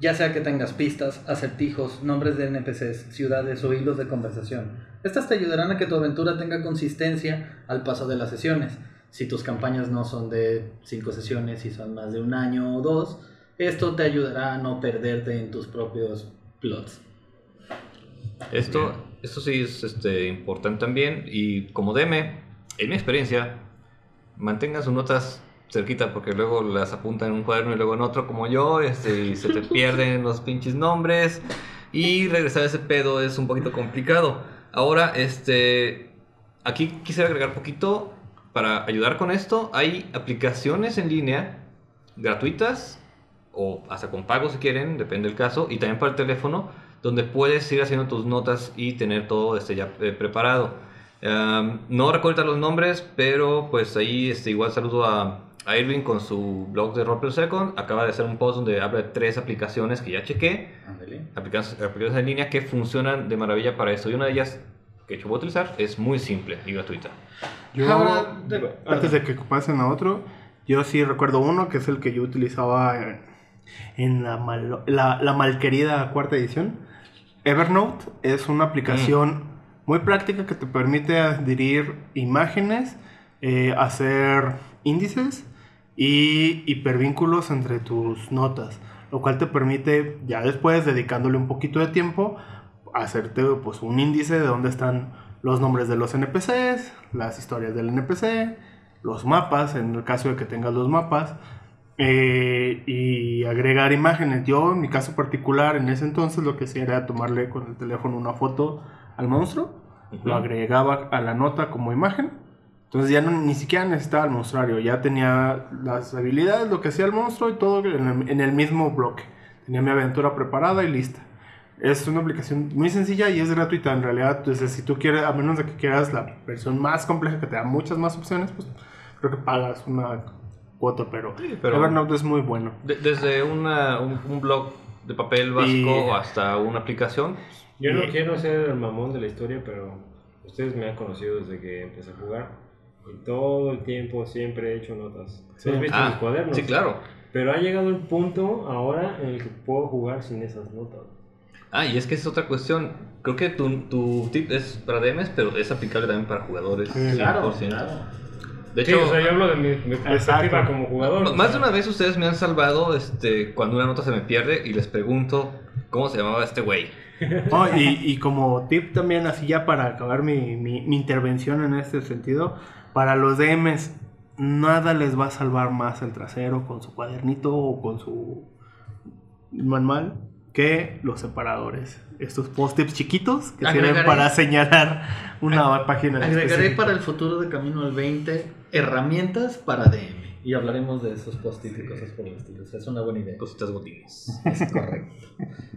ya sea que tengas pistas, acertijos, nombres de NPCs, ciudades o hilos de conversación. Estas te ayudarán a que tu aventura tenga consistencia al paso de las sesiones. Si tus campañas no son de 5 sesiones, si son más de un año o 2, esto te ayudará a no perderte en tus propios plots. Esto sí es importante también. Y como DM, en mi experiencia, mantengan sus notas cerquita, porque luego las apuntan en un cuaderno y luego en otro, como yo, y se te pierden los pinches nombres, y regresar a ese pedo es un poquito complicado. Ahora, aquí quisiera agregar poquito. Para ayudar con esto, hay aplicaciones en línea gratuitas o hasta con pago si quieren, depende del caso, y también para el teléfono, donde puedes ir haciendo tus notas y tener todo ya preparado. No recuerdo los nombres, pero pues ahí igual saludo a Irving con su blog de Roll Per Second. Acaba de hacer un post donde habla de 3 aplicaciones que ya chequé, aplicaciones en línea que funcionan de maravilla para esto, y una de ellas que yo voy a utilizar es muy simple y gratuita. Antes de que pasen a otro, yo sí recuerdo uno que es el que yo utilizaba en la malquerida cuarta edición. Evernote es una aplicación muy práctica que te permite adquirir imágenes, hacer índices y hipervínculos entre tus notas, lo cual te permite, ya después dedicándole un poquito de tiempo, hacerte pues un índice de dónde están los nombres de los NPCs, las historias del NPC, los mapas, en el caso de que tengas los mapas, y agregar imágenes. Yo, en mi caso particular, en ese entonces lo que hacía era tomarle con el teléfono una foto al monstruo, lo agregaba a la nota como imagen. Entonces ya ni siquiera necesitaba el monstruario, ya tenía las habilidades, lo que hacía el monstruo y todo en el mismo bloque. Tenía mi aventura preparada y lista. Es una aplicación muy sencilla y es gratuita en realidad. Entonces, si tú quieres, a menos de que quieras la versión más compleja que te da muchas más opciones, pues creo que pagas una cuota, pero Evernote es muy bueno. Desde un blog de papel básico hasta una aplicación. Yo no quiero ser el mamón de la historia, pero ustedes me han conocido desde que empecé a jugar y todo el tiempo siempre he hecho notas. ¿Sí? ¿Has visto mis cuadernos? Sí, claro. Pero ha llegado el punto ahora en el que puedo jugar sin esas notas. Y es que es otra cuestión. Creo que tu tip es para DMs, pero es aplicable también para jugadores. Claro, 100%. Claro. De hecho, sí, yo hablo de mi perspectiva como jugador. Más de una vez ustedes me han salvado cuando una nota se me pierde y les pregunto cómo se llamaba este güey. Y como tip también, así ya para acabar mi intervención en este sentido, para los DMs, nada les va a salvar más el trasero con su cuadernito o con su manual que los separadores. Estos post-its chiquitos que sirven para señalar una página. Agregaré para el futuro de Camino al 20 herramientas para DM. Y hablaremos de esos post-its y cosas por el estilo. O sea, es una buena idea. Cositas botines. Es correcto.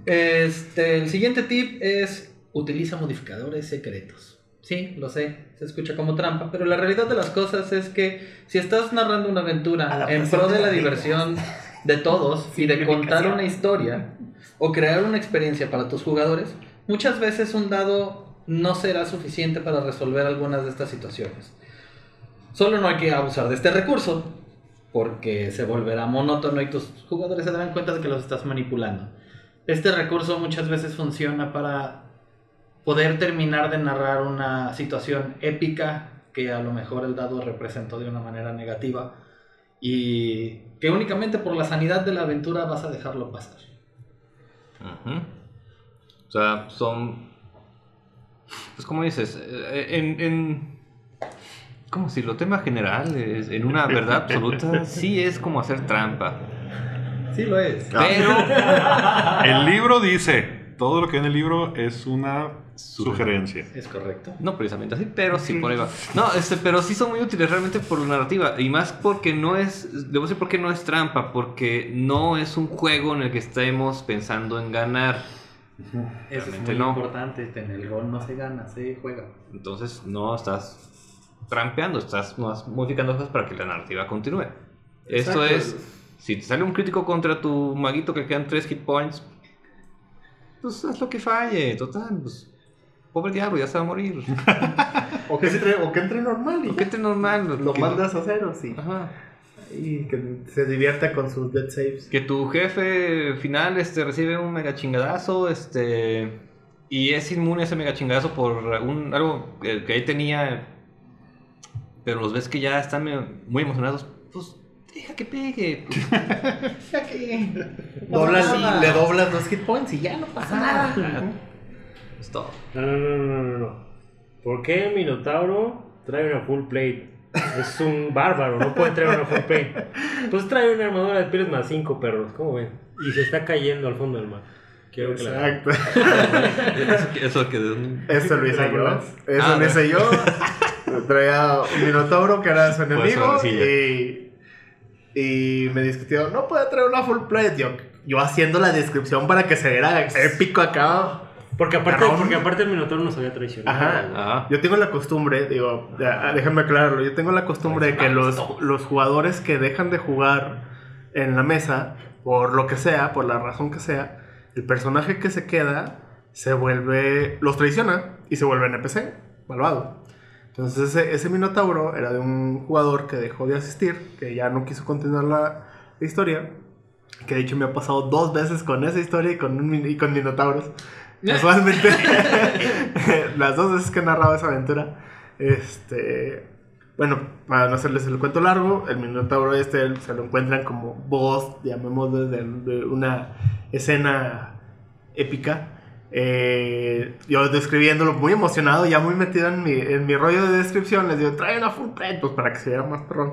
El siguiente tip es: utiliza modificadores secretos. Sí, lo sé, se escucha como trampa, pero la realidad de las cosas es que si estás narrando una aventura en pro de la diversión de todos y de contar una historia o crear una experiencia para tus jugadores, muchas veces un dado no será suficiente para resolver algunas de estas situaciones. Solo no hay que abusar de este recurso, porque se volverá monótono y tus jugadores se darán cuenta de que los estás manipulando. Este recurso muchas veces funciona para poder terminar de narrar una situación épica que a lo mejor el dado representó de una manera negativa y que únicamente por la sanidad de la aventura vas a dejarlo pasar. Uh-huh. O sea, son... Pues como dices, como si lo tema general es, en una verdad absoluta, sí es como hacer trampa. Sí lo es. Pero el libro dice... Todo lo que hay en el libro es una sugerencia. Es correcto. No precisamente así, pero sí por ahí va. No, pero sí son muy útiles realmente por la narrativa. Y más porque no es... Debo decir porque no es trampa. Porque no es un juego en el que estemos pensando en ganar. Uh-huh. Eso es muy importante. En el rol no se gana, se juega. Entonces no estás trampeando. Estás modificando cosas para que la narrativa continúe. Exacto. Esto es... Si te sale un crítico contra tu maguito que quedan 3 hit points... Pues haz lo que falle, total, pues, pobre diablo, ya se va a morir. o que entre normal. Lo mandas a cero, sí. Ajá. Y que se divierta con sus dead saves. Que tu jefe final recibe un mega chingadazo, y es inmune a ese mega chingadazo por algo que ahí tenía, pero los ves que ya están muy emocionados, pues... Deja que pegue. Deja que... le doblas 2 hit points y ya no pasa nada. Es todo. No. ¿Por qué el Minotauro trae una full plate? Es un bárbaro, no puede traer una full plate. Pues trae una armadura de pieles más 5 perros, ¿cómo ven? Y se está cayendo al fondo del mar. Quiero que exacto. Eso lo hice yo. Eso lo hice yo. Traía un Minotauro que era su enemigo y me discutió, no puede traer una full plate. Yo haciendo la descripción para que se viera épico acá. Porque aparte el Minotauro nos había traicionado. Ajá. Yo tengo la costumbre, déjenme aclararlo. Yo tengo la costumbre de que los jugadores que dejan de jugar en la mesa, por lo que sea, por la razón que sea, el personaje que se queda se vuelve... Los traiciona y se vuelve NPC, malvado. Entonces ese Minotauro era de un jugador que dejó de asistir, que ya no quiso continuar la historia, que de hecho me ha pasado 2 veces con esa historia y con Minotauros. Casualmente, las 2 veces que he narrado esa aventura. Bueno, para no hacerles el cuento largo, el Minotauro se lo encuentran como boss, llamémoslo, de una escena épica. Yo describiéndolo muy emocionado, ya muy metido en mi rollo de descripción, les digo, trae una full plate, pues para que se viera más perrón.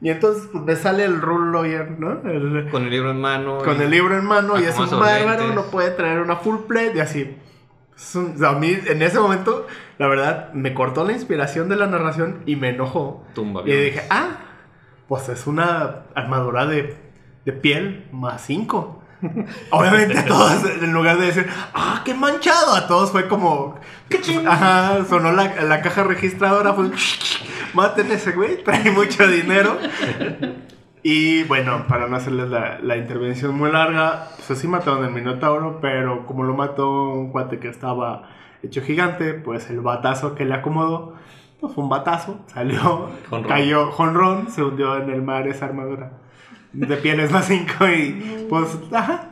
Y entonces pues, me sale el rule lawyer, ¿no? Con el libro en mano. Con el libro en mano, y es un bárbaro, no puede traer una full plate, y así. A mí, en ese momento, la verdad, me cortó la inspiración de la narración y me enojó. Tumba, y dije, pues es una armadura de piel más 5. Obviamente todos, en lugar de decir qué manchado, a todos fue como ¡qué ching! Ajá, sonó la caja registradora, fue maten ese güey, trae mucho dinero. Y bueno, para no hacerles la intervención muy larga, pues sí mataron al Minotauro, pero como lo mató un cuate que estaba hecho gigante, pues el batazo que le acomodó, pues fue un batazo, salió, cayó jonrón, se hundió en el mar esa armadura de pieles más 5 y pues la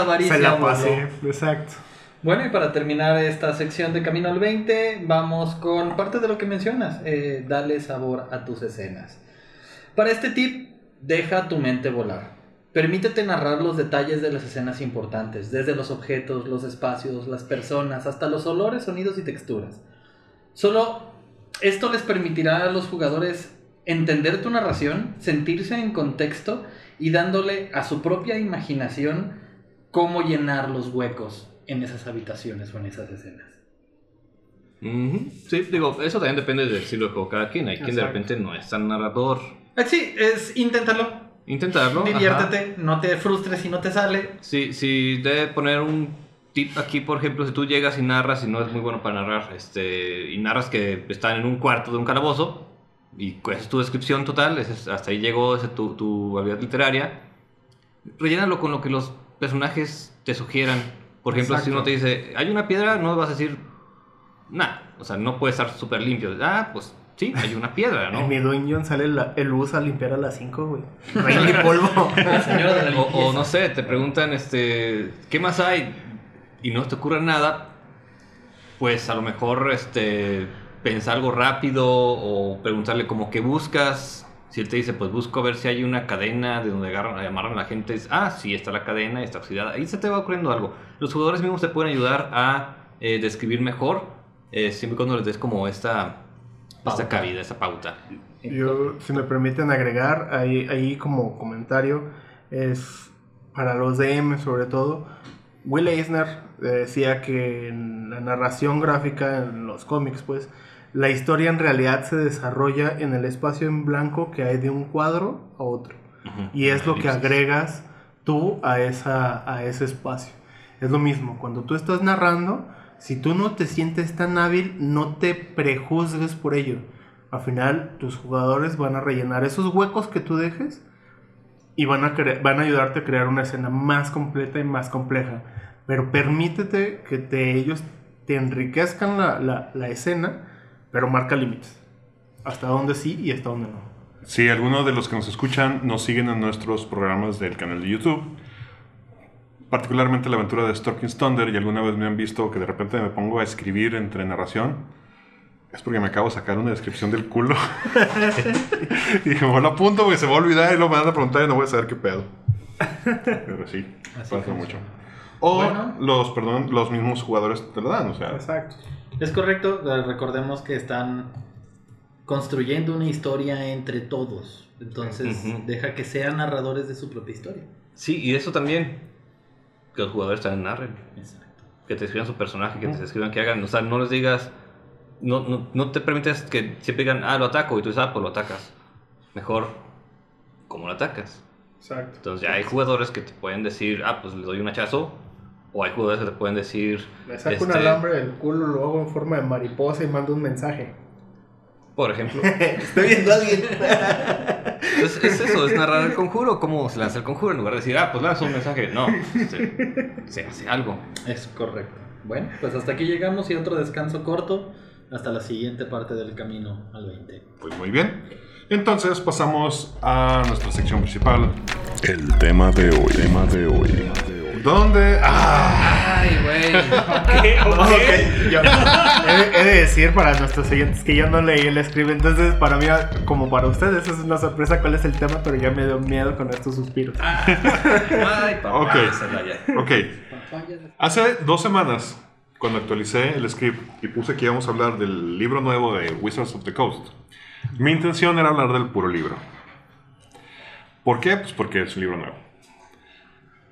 avaricia se la pasé, exacto. Bueno, y para terminar esta sección de Camino al 20, vamos con parte de lo que mencionas, dale sabor a tus escenas. Para este tip, deja tu mente volar. Permítete narrar los detalles de las escenas importantes, desde los objetos, los espacios, las personas, hasta los olores, sonidos y texturas. Solo esto les permitirá a los jugadores entender tu narración, sentirse en contexto y dándole a su propia imaginación cómo llenar los huecos en esas habitaciones o en esas escenas. Mm-hmm. Sí, digo, eso también depende del estilo de juego cada quien. Hay quien de repente no es tan narrador. Sí, es intentarlo. Intentarlo. Diviértete, no te frustres si no te sale. Sí, sí, debe poner un tip aquí, por ejemplo, si tú llegas y narras y no es muy bueno para narrar, y narras que están en un cuarto de un calabozo y esa es tu descripción total, hasta ahí llegó tu habilidad literaria, rellénalo con lo que los personajes te sugieran. Por ejemplo, si uno te dice, hay una piedra, no vas a decir nada, o sea, no puede estar súper limpio. Ah, pues sí, hay una piedra, ¿no? En mi dungeon sale el bus a limpiar a las 5, güey. Rey de polvo. La señora de la o no sé, te preguntan, ¿qué más hay? Y no te ocurre nada, pues a lo mejor, pensar algo rápido o preguntarle como qué buscas. Si él te dice, pues busco a ver si hay una cadena de donde amarran a la gente, es, ah, sí, está la cadena, está oxidada. Ahí se te va ocurriendo algo. Los jugadores mismos te pueden ayudar a describir mejor, siempre y cuando les des como esta cabida, esta pauta. Yo, si me permiten agregar, ahí como comentario, es para los DM sobre todo. Will Eisner decía que en la narración gráfica, en los cómics, pues, la historia en realidad se desarrolla en el espacio en blanco que hay de un cuadro a otro. Uh-huh. Y es lo que agregas tú a ese espacio. Es lo mismo, cuando tú estás narrando, si tú no te sientes tan hábil, no te prejuzgues por ello. Al final, tus jugadores van a rellenar esos huecos que tú dejes y van a ayudarte a crear una escena más completa y más compleja. Pero permítete que ellos te enriquezcan la escena, pero marca límites. Hasta dónde sí y hasta dónde no. Sí, algunos de los que nos escuchan nos siguen en nuestros programas del canal de YouTube. Particularmente la aventura de Storking's Thunder, y alguna vez me han visto que de repente me pongo a escribir entre narración. Es porque me acabo de sacar una descripción del culo. Y dije, me lo apunto porque se va a olvidar y luego me van a preguntar y no voy a saber qué pedo. Pero sí, así pasa mucho. O bueno, los mismos jugadores te lo dan, o sea. Exacto. Es correcto, recordemos que están construyendo una historia entre todos. Entonces, deja que sean narradores de su propia historia. Sí, y eso también. Que los jugadores también narren. Exacto. Que te escriban su personaje, que te escriban que hagan. O sea, no les digas. No te permites que siempre digan, lo ataco, y tú dices, pues lo atacas. Mejor, ¿cómo lo atacas? Exacto. Entonces ya hay jugadores que te pueden decir, pues le doy un hachazo, o hay jugadores que te pueden decir... Me saco un alambre del culo, lo hago en forma de mariposa y mando un mensaje. Por ejemplo. Estoy viendo a alguien. Entonces, es eso, es narrar el conjuro, cómo se lanza el conjuro, en lugar de decir, pues lanza un mensaje. No, se hace algo. Es correcto. Bueno, pues hasta aquí llegamos y otro descanso corto. Hasta la siguiente parte del camino al 20. Pues muy bien. Entonces pasamos a nuestra sección principal. El tema de hoy. ¿Dónde? ¡Ay, güey! Okay. Yo, he de decir para nuestros oyentes que yo no leí el script. Entonces, para mí, como para ustedes, es una sorpresa cuál es el tema, pero ya me dio miedo con estos suspiros. ¡Ay, papá! Ok. Hace 2 semanas... cuando actualicé el script y puse que íbamos a hablar del libro nuevo de Wizards of the Coast, mi intención era hablar del puro libro. ¿Por qué? Pues porque es un libro nuevo.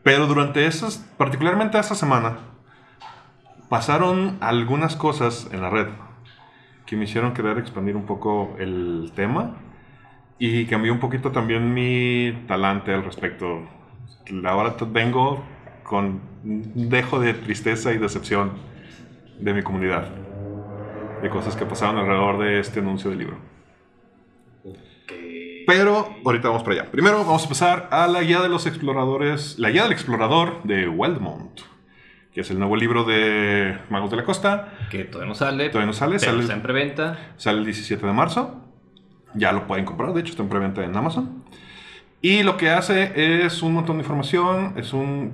Pero durante particularmente esta semana, pasaron algunas cosas en la red que me hicieron querer expandir un poco el tema y cambié un poquito también mi talante al respecto. Ahora vengo con un dejo de tristeza y decepción de mi comunidad, de cosas que pasaron alrededor de este anuncio del libro. Okay. Pero ahorita vamos para allá. Primero vamos a pasar a la guía de los exploradores, la guía del explorador de Wildemount, que es el nuevo libro de Magos de la Costa, que todavía no sale, pero está en preventa. Sale el 17 de marzo. Ya lo pueden comprar, de hecho está en preventa en Amazon. Y lo que hace es un montón de información,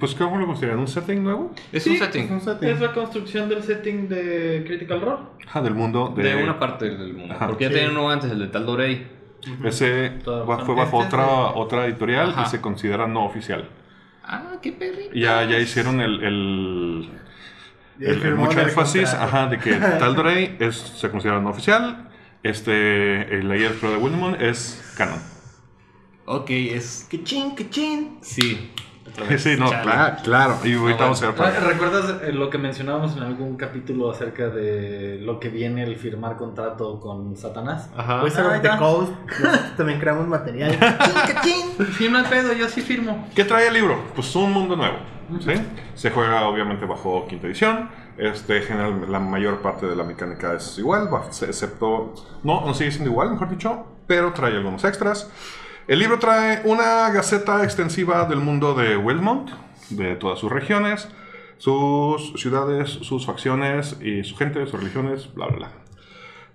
pues ¿cómo lo consideran? ¿Un setting nuevo? Es un setting. Es la construcción del setting de Critical Role. Ajá, del mundo. De una parte del mundo. Ajá, porque ya tenían uno antes, el de Tal'Dorei. Ese fue bajo otra editorial. Ajá. Y se considera no oficial. Ah, qué perrito. Ya hicieron el mucho énfasis de que Tal'Dorei se considera no oficial. el layer pro de Wildemount es canon. Ok, es... ¡Cachín! Sí. Sí, no, claro. Y ahorita vamos a ver. ¿Recuerdas lo que mencionábamos en algún capítulo acerca de lo que viene el firmar contrato con Satanás? Ajá. Wizards of the Coast. También creamos material. ¡Cachín! Firma el pedo, yo sí firmo. ¿Qué trae el libro? Pues un mundo nuevo. ¿Sí? Se juega obviamente bajo quinta edición. General, la mayor parte de la mecánica es igual, excepto... No sigue siendo igual, mejor dicho, pero trae algunos extras. El libro trae una gaceta extensiva del mundo de Wildemount, de todas sus regiones, sus ciudades, sus facciones y su gente, sus religiones, bla bla bla.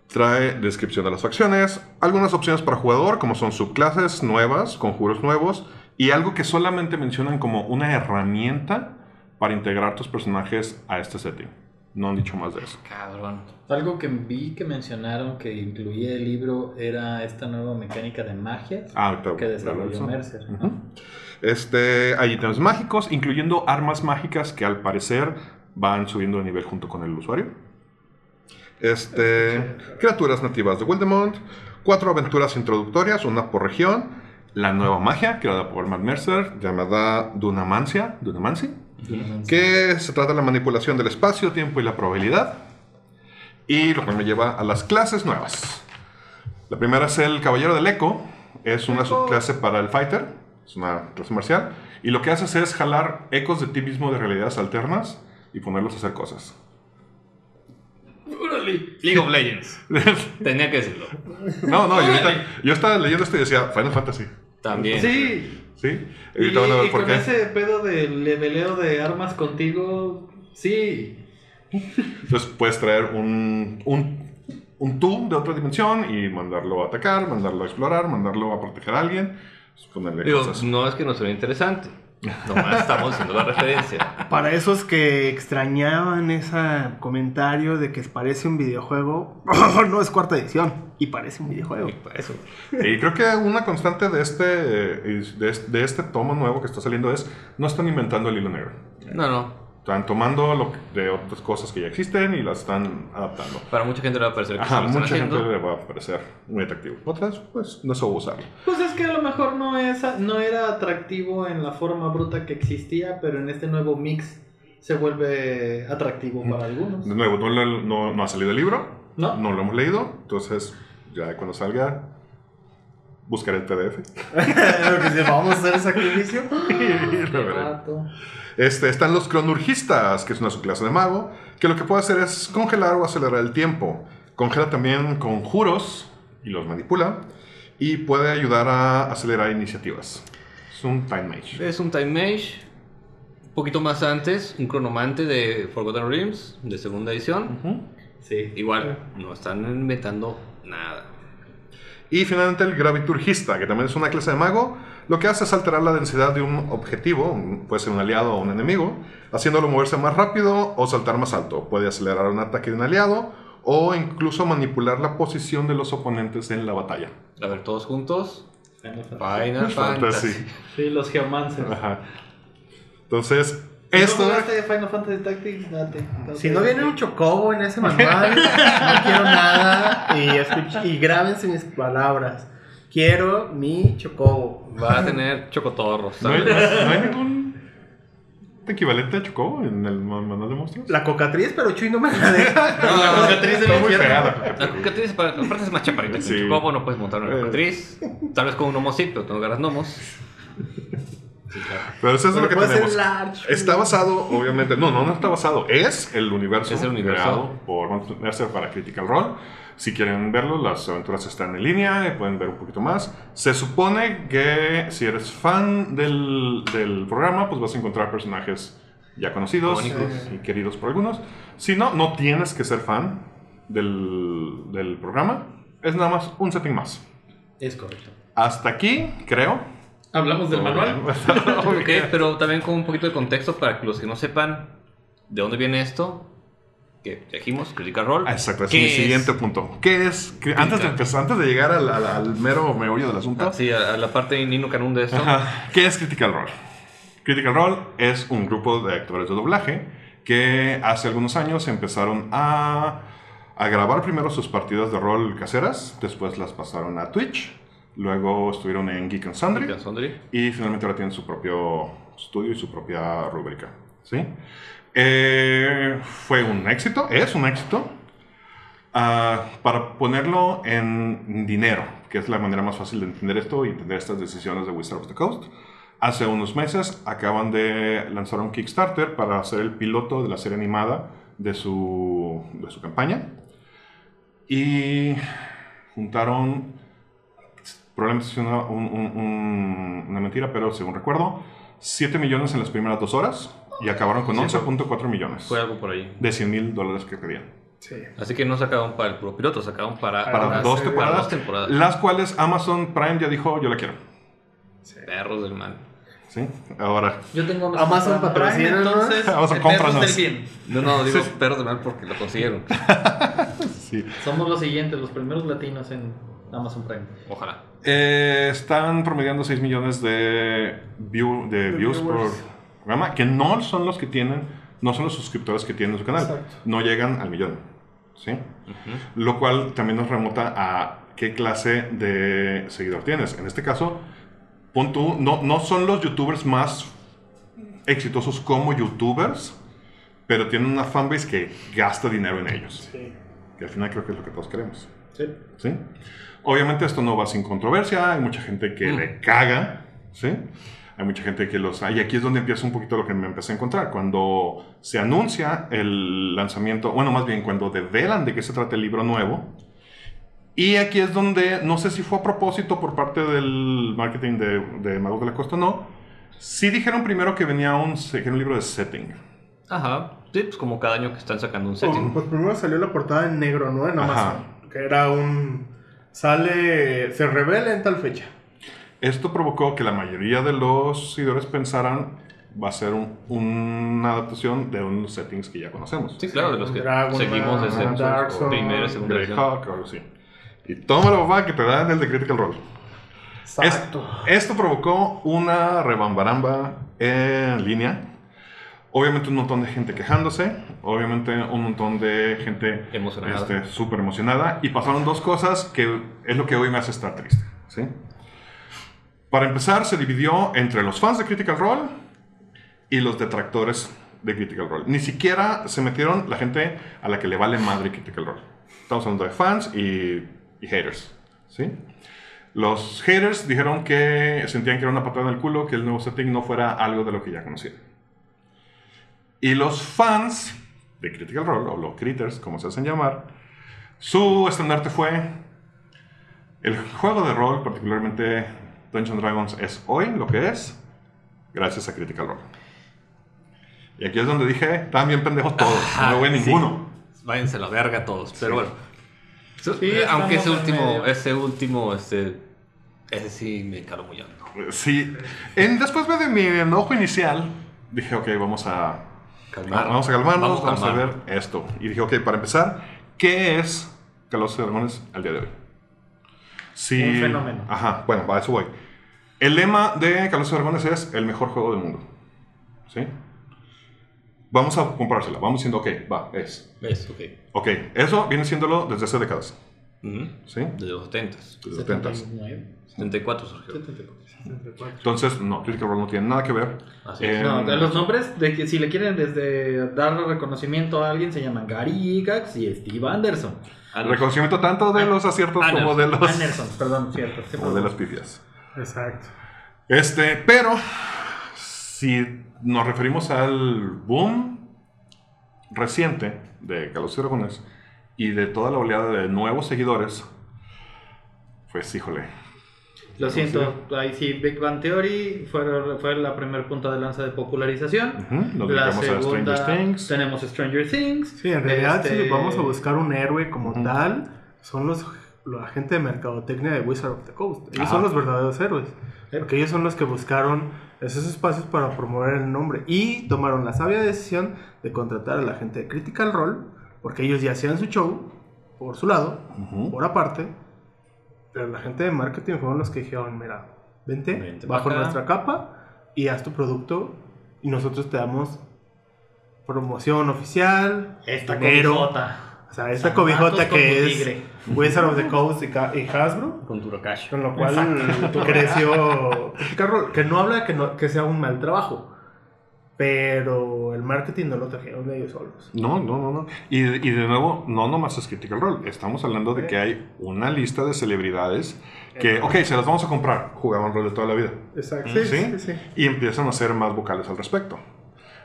Trae descripción de las facciones, algunas opciones para jugador, como son subclases nuevas, conjuros nuevos, y algo que solamente mencionan como una herramienta para integrar tus personajes a este setting. No han dicho más de eso. Cabrón. Algo que vi que mencionaron que incluía el libro era esta nueva mecánica de magias que desarrolló Mercer. ¿No? Hay ítems mágicos, incluyendo armas mágicas que al parecer van subiendo de nivel junto con el usuario. Criaturas nativas de Wildemount, 4 aventuras introductorias, una por región. La nueva magia, creada por Matt Mercer, llamada Dunamancy, que se trata de la manipulación del espacio, tiempo y la probabilidad. Y lo que me lleva a las clases nuevas. La primera es el Caballero del Eco. Es una subclase para el Fighter. Es una clase marcial. Y lo que haces es jalar ecos de ti mismo de realidades alternas y ponerlos a hacer cosas. League of Legends. Tenía que decirlo. Yo estaba leyendo esto y decía Final Fantasy. También. Sí. Y van a ver por qué. Ese pedo de leveleo de armas contigo, sí. Entonces puedes traer un tool de otra dimensión y mandarlo a atacar, mandarlo a explorar, mandarlo a proteger a alguien. Cosas. No es que nos sea interesante. Nomás estamos haciendo la referencia. Para esos que extrañaban ese comentario de que parece un videojuego, no es cuarta edición y parece un videojuego. Y creo que una constante de este tomo nuevo que está saliendo es no están inventando el hilo negro. No. Están tomando lo de otras cosas que ya existen y las están adaptando. Para mucha gente le va a parecer que le va a parecer muy atractivo. Otras, pues, no se va a usar. Pues es que a lo mejor no era atractivo en la forma bruta que existía, pero en este nuevo mix se vuelve atractivo para algunos. De nuevo, no ha salido el libro, no lo hemos leído, entonces ya cuando salga... buscar el PDF. Vamos a hacer el sacrificio. Están los cronurgistas, que es una subclase de mago, que lo que puede hacer es congelar o acelerar el tiempo. Congela también conjuros y los manipula. Y puede ayudar a acelerar iniciativas. Es un time mage. Un poquito más antes, un cronomante de Forgotten Realms, de segunda edición. Sí. Igual, no están inventando nada. Y finalmente el graviturgista, que también es una clase de mago. Lo que hace es alterar la densidad de un objetivo, puede ser un aliado o un enemigo, haciéndolo moverse más rápido o saltar más alto. Puede acelerar un ataque de un aliado o incluso manipular la posición de los oponentes en la batalla. A ver, todos juntos. Final Fantasy. Sí, los Geomancers. Ajá. Entonces... esto de Final Fantasy Tactics, si no viene un chocobo en ese manual, no quiero nada. Y grábense mis palabras. Quiero mi chocobo. Va a tener chocotorros. ¿No hay ningún equivalente a chocobo en el manual de monstruos? La cocatriz, pero Chuy no me la deja. La cocatriz es muy fregada. La cocatriz aparte es más chaparita. Sí. El chocobo no puedes montar una cocatriz. Tal vez con un homocito, tú no agarras gnomos. Pero eso es lo que tenemos. Está basado, obviamente. No está basado. Es el universo creado por Matt Mercer para Critical Role. Si quieren verlo, las aventuras están en línea y pueden ver un poquito más. Se supone que si eres fan del programa, pues vas a encontrar personajes ya conocidos y queridos por algunos. Si no tienes que ser fan del programa. Es nada más un setting más. Es correcto. Hasta aquí, creo. Hablamos del manual. Okay, pero también con un poquito de contexto para que los que no sepan de dónde viene esto, que dijimos, Critical Role. Exacto, es mi siguiente punto. ¿Qué es? Antes de llegar al mero meollo del asunto. Sí, a la parte de Nino Canún de esto. Ajá. ¿Qué es Critical Role? Critical Role es un grupo de actores de doblaje que hace algunos años empezaron a a grabar primero sus partidas de rol caseras, después las pasaron a Twitch, luego estuvieron en Geek and Sundry, y finalmente ahora tienen su propio estudio y su propia rúbrica, ¿sí? Fue un éxito, es un éxito. Para ponerlo en dinero, que es la manera más fácil de entender esto y entender estas decisiones de Wizards of the Coast, hace unos meses acaban de lanzar un Kickstarter para hacer el piloto de la serie animada de su campaña, y juntaron, probablemente es una mentira, pero según recuerdo, 7 millones en las primeras 2 horas, y acabaron con 11.4 millones. Fue algo por ahí. De $100,000 que querían. Sí. Así que no sacaron para el puro piloto, sacaron para 2 temporadas. Las cuales Amazon Prime ya dijo, yo la quiero. Sí. Perros del mal. Sí, ahora. Yo tengo Amazon para Prime, entonces. Amazon, cómpranos. No, digo sí. Perros del mal porque lo consiguieron. Sí. Somos los siguientes, los primeros latinos en Amazon Prime. Ojalá. Están promediando 6 millones de views por programa, que no son los que tienen. No son los suscriptores que tienen en su canal. Exacto. No llegan al millón, ¿sí? Lo cual también nos remota a qué clase de seguidor tienes. En este caso, pon tú, no son los youtubers más exitosos como youtubers, pero tienen una fanbase que gasta dinero en ellos. Sí. Que al final creo que es lo que todos queremos. Sí. ¿Sí? Obviamente esto no va sin controversia. Hay mucha gente que le caga, ¿sí? Hay mucha gente que los... Y aquí es donde empieza un poquito lo que me empecé a encontrar. Cuando se anuncia el lanzamiento... Bueno, más bien cuando develan de qué se trata el libro nuevo. Y aquí es donde, no sé si fue a propósito por parte del marketing de Magos de la Costa o no. Sí dijeron primero que venía un libro de setting. Ajá. Sí, pues como cada año que están sacando un setting. Pues primero salió la portada en negro, ¿no? En Amazon. Ajá. Que era se revela en tal fecha. Esto provocó que la mayoría de los seguidores pensaran va a ser una adaptación de unos settings que ya conocemos. Sí, claro, de los que seguimos de Simpsons o primera, segunda Greyhawk o algo así. Y tómalo, papá, que te dan el de Critical Role. Exacto. Esto provocó una rebambaramba en línea. Obviamente un montón de gente quejándose. Obviamente un montón de gente súper emocionada. Y pasaron 2 cosas que es lo que hoy me hace estar triste, ¿sí? Para empezar, se dividió entre los fans de Critical Role y los detractores de Critical Role. Ni siquiera se metieron la gente a la que le vale madre Critical Role. Estamos hablando de fans y haters, ¿sí? Los haters dijeron que sentían que era una patada en el culo, que el nuevo setting no fuera algo de lo que ya conocían. Y los fans de Critical Role, o los critters, como se hacen llamar, su estandarte fue el juego de rol, particularmente... Dungeons & Dragons es hoy lo que es gracias a Critical Role. Y aquí es donde dije, están bien pendejos todos. Ajá, no veo ninguno. Sí. Váyanse a la verga todos, pero bueno. Sí, aunque ese sí me caló muy alto. Sí. Después de mi enojo inicial, dije, ok, vamos a calmarnos, vamos a ver esto. Y dije, ok, para empezar, ¿qué es Calabozos y Dragones al día de hoy? Sí, un fenómeno. Ajá, bueno, a eso voy. El lema de Calabozos y Dragones es el mejor juego del mundo, ¿sí? Vamos a comprársela, vamos diciendo, ok, va, es, ok. Ok, eso viene siéndolo desde hace décadas. ¿Sí? Desde los 70's. Desde los 70's. 74 surgió. 74. Entonces, no, Critical Role no tiene nada que ver. Así es. No, los nombres, de que si le quieren desde dar reconocimiento a alguien, se llaman Gary Gygax y Steve Anderson. Reconocimiento tanto de los aciertos como de los... Anderson, perdón, cierto. Como de las pifias. Exacto. Pero, si nos referimos al boom reciente de Calabozos y Dragones y de toda la oleada de nuevos seguidores, pues, híjole... Lo siento, ahí sí, Big Bang Theory fue la primera punta de lanza de popularización. La segunda, tenemos Stranger Things. Sí, en realidad, si vamos a buscar un héroe como tal, son la gente de mercadotecnia de Wizards of the Coast. Ellos son los verdaderos héroes, porque ellos son los que buscaron esos espacios para promover el nombre. Y tomaron la sabia decisión de contratar a la gente de Critical Role, porque ellos ya hacían su show, por su lado, por aparte. Pero la gente de marketing fueron los que dijeron, mira, vente bajo nuestra capa y haz tu producto y nosotros te damos promoción oficial, esta camisota, O sea, esta cobijota que es tigre. Wizards of the Coast y Hasbro. Con Turocash. Con lo cual creció. Que no habla que sea un mal trabajo. Pero el marketing no lo trajeron de ellos solos. No. Y de nuevo, no nomás es Critical Role. Estamos hablando de que hay una lista de celebridades que, ok, se las vamos a comprar. Jugaban rol de toda la vida. Exacto. Sí. Y empiezan a ser más vocales al respecto.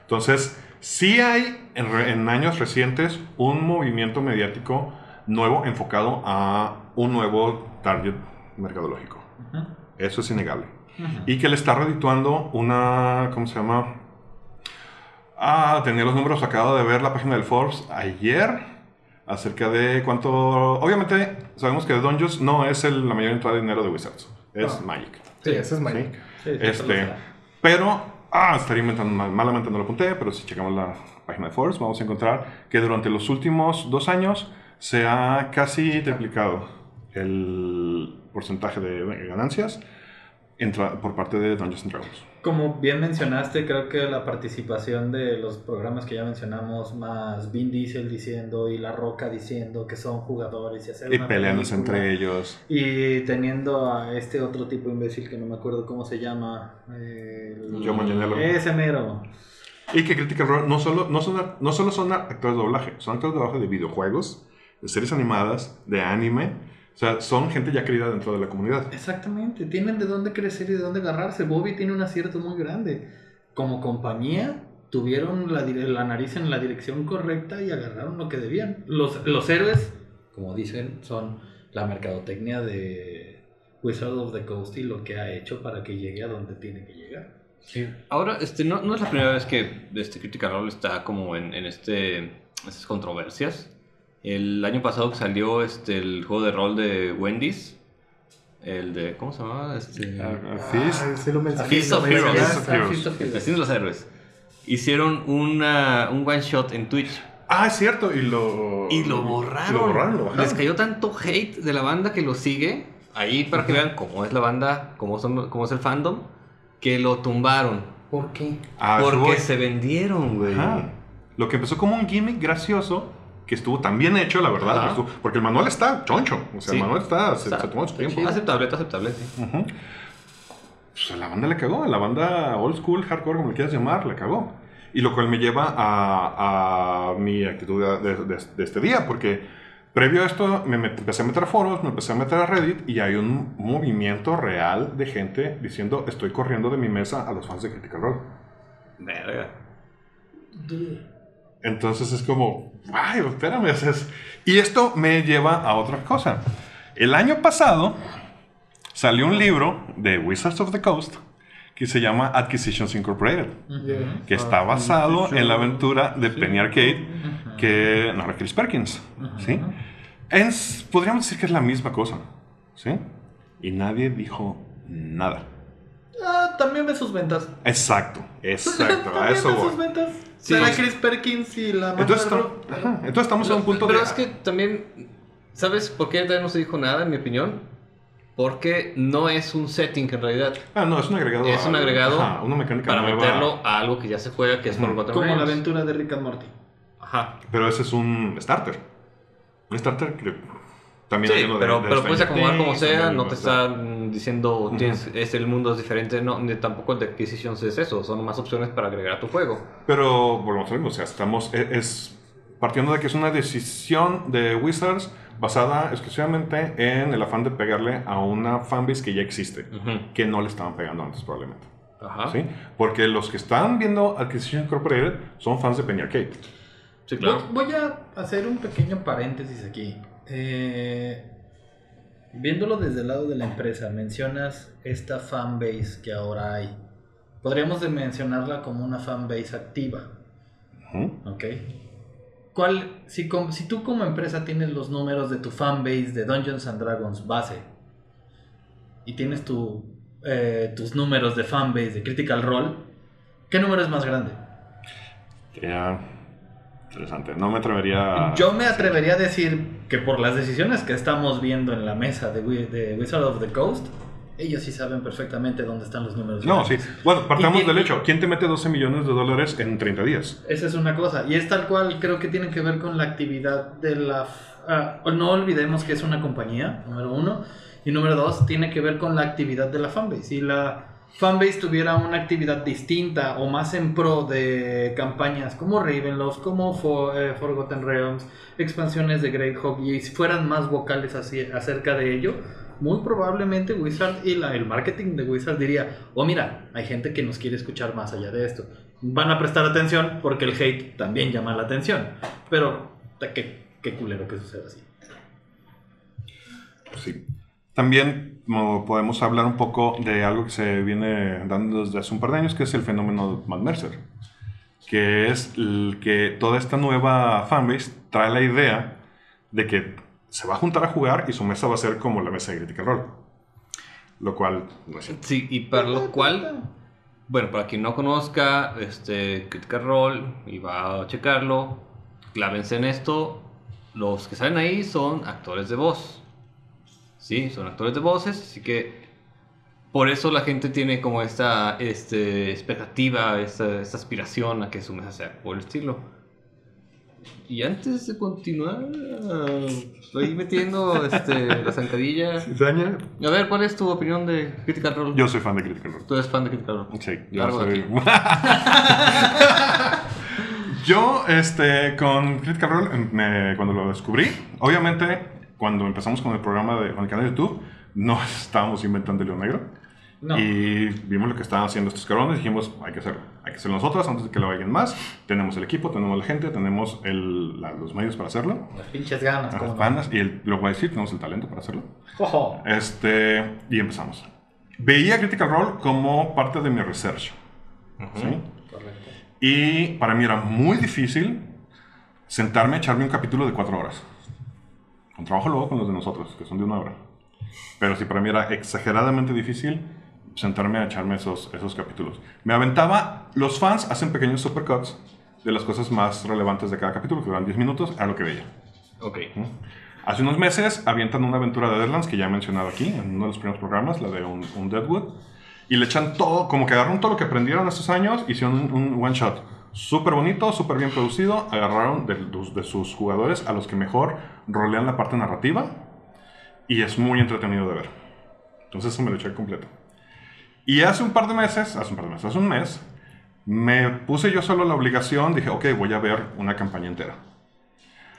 Entonces, sí hay en años recientes un movimiento mediático nuevo enfocado a un nuevo target mercadológico. Uh-huh. Eso es innegable. Uh-huh. Y que le está redituando una, ¿cómo se llama? Ah, tenía los números, acabo de ver la página del Forbes ayer acerca de cuánto... Obviamente sabemos que Dungeons no es la mayor entrada de dinero de Wizards, es Magic. Sí, ese es Magic. Sí. Pero, estaría inventando malamente, no lo apunté, pero si checamos la página de Forbes vamos a encontrar que durante los últimos 2 años se ha casi triplicado el porcentaje de ganancias por parte de Dungeons & Dragons. Como bien mencionaste, creo que la participación de los programas que ya mencionamos, más Vin Diesel diciendo y La Roca diciendo que son jugadores y hacer y peleándose entre ellos y teniendo a este otro tipo imbécil que no me acuerdo cómo se llama, ese mero. Y que Critical Role no solo son actores de doblaje, son actores de doblaje de videojuegos, de series animadas, de anime. O sea, son gente ya querida dentro de la comunidad. Exactamente, tienen de dónde crecer y de dónde agarrarse. Bobby tiene un acierto muy grande. Como compañía, tuvieron la nariz en la dirección correcta y agarraron lo que debían. Los héroes, como dicen, son la mercadotecnia de Wizards of the Coast y lo que ha hecho para que llegue a donde tiene que llegar. Sí. Ahora, no es la primera vez que Critical Role está como en estas controversias. El año pasado que salió el juego de rol de Wendy's, el de... ¿Cómo se llamaba? Feast of Heroes. El destino de los héroes. Hicieron un one shot en Twitch. Ah, es cierto. Y lo borraron. Les cayó tanto hate de la banda que lo sigue. Ahí para que vean cómo es la banda, cómo es el fandom, que lo tumbaron. ¿Por qué? Porque se vendieron, güey. Lo que empezó como un gimmick gracioso... que estuvo tan bien hecho, la verdad, porque el manual está choncho, o sea, sí. El manual se tomó su tiempo. Aceptable, sí. Uh-huh. Pues a la banda le cagó, a la banda old school, hardcore, como le quieras llamar, le cagó. Y lo cual me lleva a mi actitud de este día, porque previo a esto empecé a meter a foros, me empecé a meter a Reddit, y hay un movimiento real de gente diciendo, estoy corriendo de mi mesa a los fans de Critical Role. Verga. Entonces es como, ay, espérame. Y esto me lleva a otra cosa. El año pasado salió un libro de Wizards of the Coast que se llama Acquisitions Incorporated, que está basado en la aventura de Penny Arcade, que narra Chris Perkins, ¿sí? Podríamos decir que es la misma cosa, ¿sí? Y nadie dijo nada. También ve sus ventas. Exacto. A eso voy. Sus ventas. Será sí. Chris Perkins y la mano. Entonces estamos en un punto pero de... Pero es que también... ¿Sabes por qué no se dijo nada, en mi opinión? Porque no es un setting en realidad. No, es un agregado. Es un agregado una mecánica para nueva. Meterlo a algo que ya se juega, que es Forgotten Realms. Como la aventura de Rick and Morty. Pero ese es un starter. Un starter que... También sí, pero puedes acomodar como sea, no te están diciendo el mundo es diferente, no, tampoco el de Acquisitions es eso, son más opciones para agregar a tu juego. Pero volvemos a ver, o sea, estamos partiendo de que es una decisión de Wizards basada exclusivamente en el afán de pegarle a una fanbase que ya existe, que no le estaban pegando antes probablemente. ¿Sí? Porque los que están viendo Acquisitions Incorporated son fans de Penny Arcade. Sí, claro. Voy a hacer un pequeño paréntesis aquí. Viéndolo desde el lado de la empresa, mencionas esta fanbase que ahora hay. Podríamos mencionarla como una fanbase activa. ¿Ok? Si tú como empresa tienes los números de tu fanbase de Dungeons and Dragons base y tienes tus números de fanbase de Critical Role, ¿qué número es más grande? Interesante, no me atrevería... Yo me atrevería a decir que por las decisiones que estamos viendo en la mesa de Wizards of the Coast, Ellos sí saben perfectamente dónde están los números. No, sí. Bueno, partamos del hecho. ¿Quién te mete $12 millones de dólares en 30 días? Esa es una cosa. Y es tal cual, creo que tiene que ver con la actividad de la... no olvidemos que es una compañía, número uno. Y número dos, tiene que ver con la actividad de la fanbase. Si la fanbase tuviera una actividad distinta o más en pro de campañas como Ravenloft, como Forgotten Realms, expansiones de Greyhawk, y fueran más vocales acerca de ello... Muy probablemente Wizard y el marketing de Wizard diría: oh, mira, hay gente que nos quiere escuchar más allá de esto. Van a prestar atención porque el hate también llama la atención. Pero qué culero que suceda así. Sí. También podemos hablar un poco de algo que se viene dando desde hace un par de años, que es el fenómeno de Matt Mercer. Que es el que toda esta nueva fanbase trae la idea de que se va a juntar a jugar y su mesa va a ser como la mesa de Critical Role. Lo cual... No sé. Sí, y para lo cual... Bueno, para quien no conozca Critical Role y va a checarlo, clávense en esto. Los que salen ahí son actores de voz. Sí, son actores de voces, así que... Por eso la gente tiene como esta expectativa, esta aspiración a que su mesa sea por el estilo. Y antes de continuar, estoy metiendo la zancadilla. ¿Cizaña? A ver, ¿cuál es tu opinión de Critical Role? Yo soy fan de Critical Role. ¿Tú eres fan de Critical Role? Sí, yo soy. Yo, con Critical Role, cuando lo descubrí, obviamente, cuando empezamos con el programa con el canal de YouTube, no estábamos inventando el hilo negro. No. Y vimos lo que estaban haciendo estos cabrones. Dijimos, hay que hacerlo nosotros antes de que lo haga alguien más. Tenemos el equipo, tenemos la gente, tenemos los medios para hacerlo. Las pinches ganas. Las ganas, no. Y lo voy a decir, tenemos el talento para hacerlo. Oh. Y empezamos. Veía Critical Role como parte de mi research. Uh-huh. ¿Sí? Correcto. Y para mí era muy difícil sentarme a echarme un capítulo de 4 horas. Con trabajo luego con los de nosotros, que son de 1 hora. Pero sí, para mí era exageradamente difícil sentarme a echarme esos capítulos. Me aventaba, los fans hacen pequeños supercuts de las cosas más relevantes de cada capítulo, que duran 10 minutos, a lo que veía. Ok. ¿Sí? Hace unos meses avientan una aventura de Deadlands, que ya he mencionado aquí, en uno de los primeros programas, la de un Deadwood, y le echan todo, como que agarraron todo lo que aprendieron estos años, hicieron un one shot. Súper bonito, súper bien producido, agarraron de sus jugadores a los que mejor rolean la parte narrativa, y es muy entretenido de ver. Entonces eso me lo eché completo. Y hace un mes, me puse yo solo la obligación, dije, ok, voy a ver una campaña entera.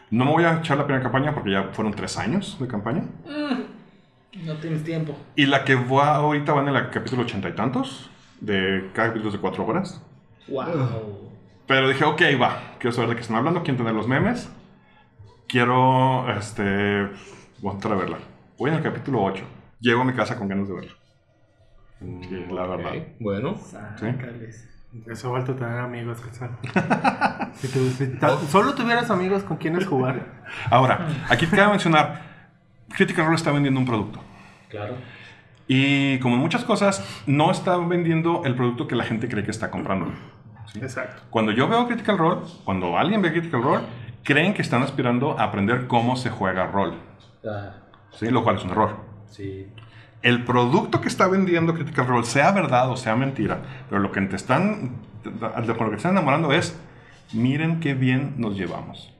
No me voy a echar la primera campaña porque ya fueron 3 años de campaña. No tienes tiempo. Y la que ahorita van en el capítulo 80 y tantos, de cada capítulo de 4 horas. Wow. Pero dije, ok, va, quiero saber de qué están hablando, quiero entender los memes, quiero, voy a entrar a verla. Voy en el capítulo 8, llego a mi casa con ganas de verla. Sí, la verdad. Bueno, sácales. ¿Sí? Eso falta tener amigos, Quetzal. Si solo tuvieras amigos con quienes jugar. Ahora, aquí te cabe mencionar: Critical Role está vendiendo un producto. Claro. Y como en muchas cosas, no está vendiendo el producto que la gente cree que está comprando. ¿Sí? Exacto. Cuando yo veo Critical Role, cuando alguien ve Critical Role, creen que están aspirando a aprender cómo se juega rol. ¿Sí? Lo cual es un error. Sí. El producto que está vendiendo Critical Role, sea verdad o sea mentira, pero lo que te están enamorando es: miren qué bien nos llevamos.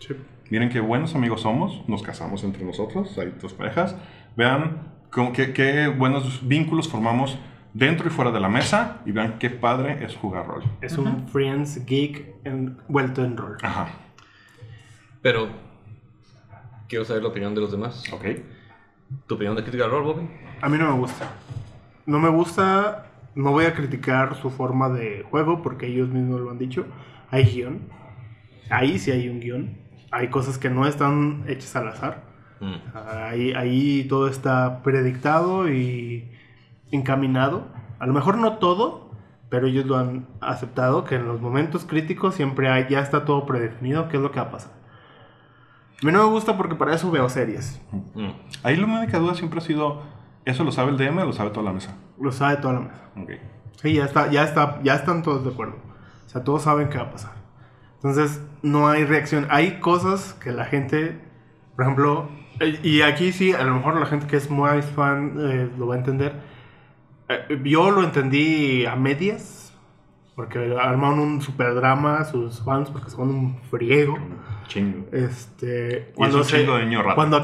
Sí. Miren qué buenos amigos somos, nos casamos entre nosotros, hay 2 parejas. Vean qué buenos vínculos formamos dentro y fuera de la mesa, y vean qué padre es jugar rol. Es un Friends Geek envuelto en rol. Ajá. Pero quiero saber la opinión de los demás. Ok. ¿Tu opinión de Critical Role, Bobby? A mí no me gusta. No me gusta. No voy a criticar su forma de juego porque ellos mismos lo han dicho. Hay guión. Ahí sí hay un guión. Hay cosas que no están hechas al azar. Ahí todo está predictado y encaminado. A lo mejor no todo, pero ellos lo han aceptado, que en los momentos críticos siempre ya está todo predefinido, qué es lo que va a pasar. A mí no me gusta porque para eso veo series. Ahí la única duda siempre ha sido: ¿eso lo sabe el DM o lo sabe toda la mesa? Lo sabe toda la mesa. Okay. Sí, ya están todos de acuerdo. O sea, todos saben qué va a pasar. Entonces, no hay reacción. Hay cosas que la gente, por ejemplo, Y aquí sí, a lo mejor la gente que es más fan lo va a entender. Yo lo entendí a medias, porque armaron un super drama sus fans, porque son un friego. Chingo. Cuando es un chingo de niño rata. Cuando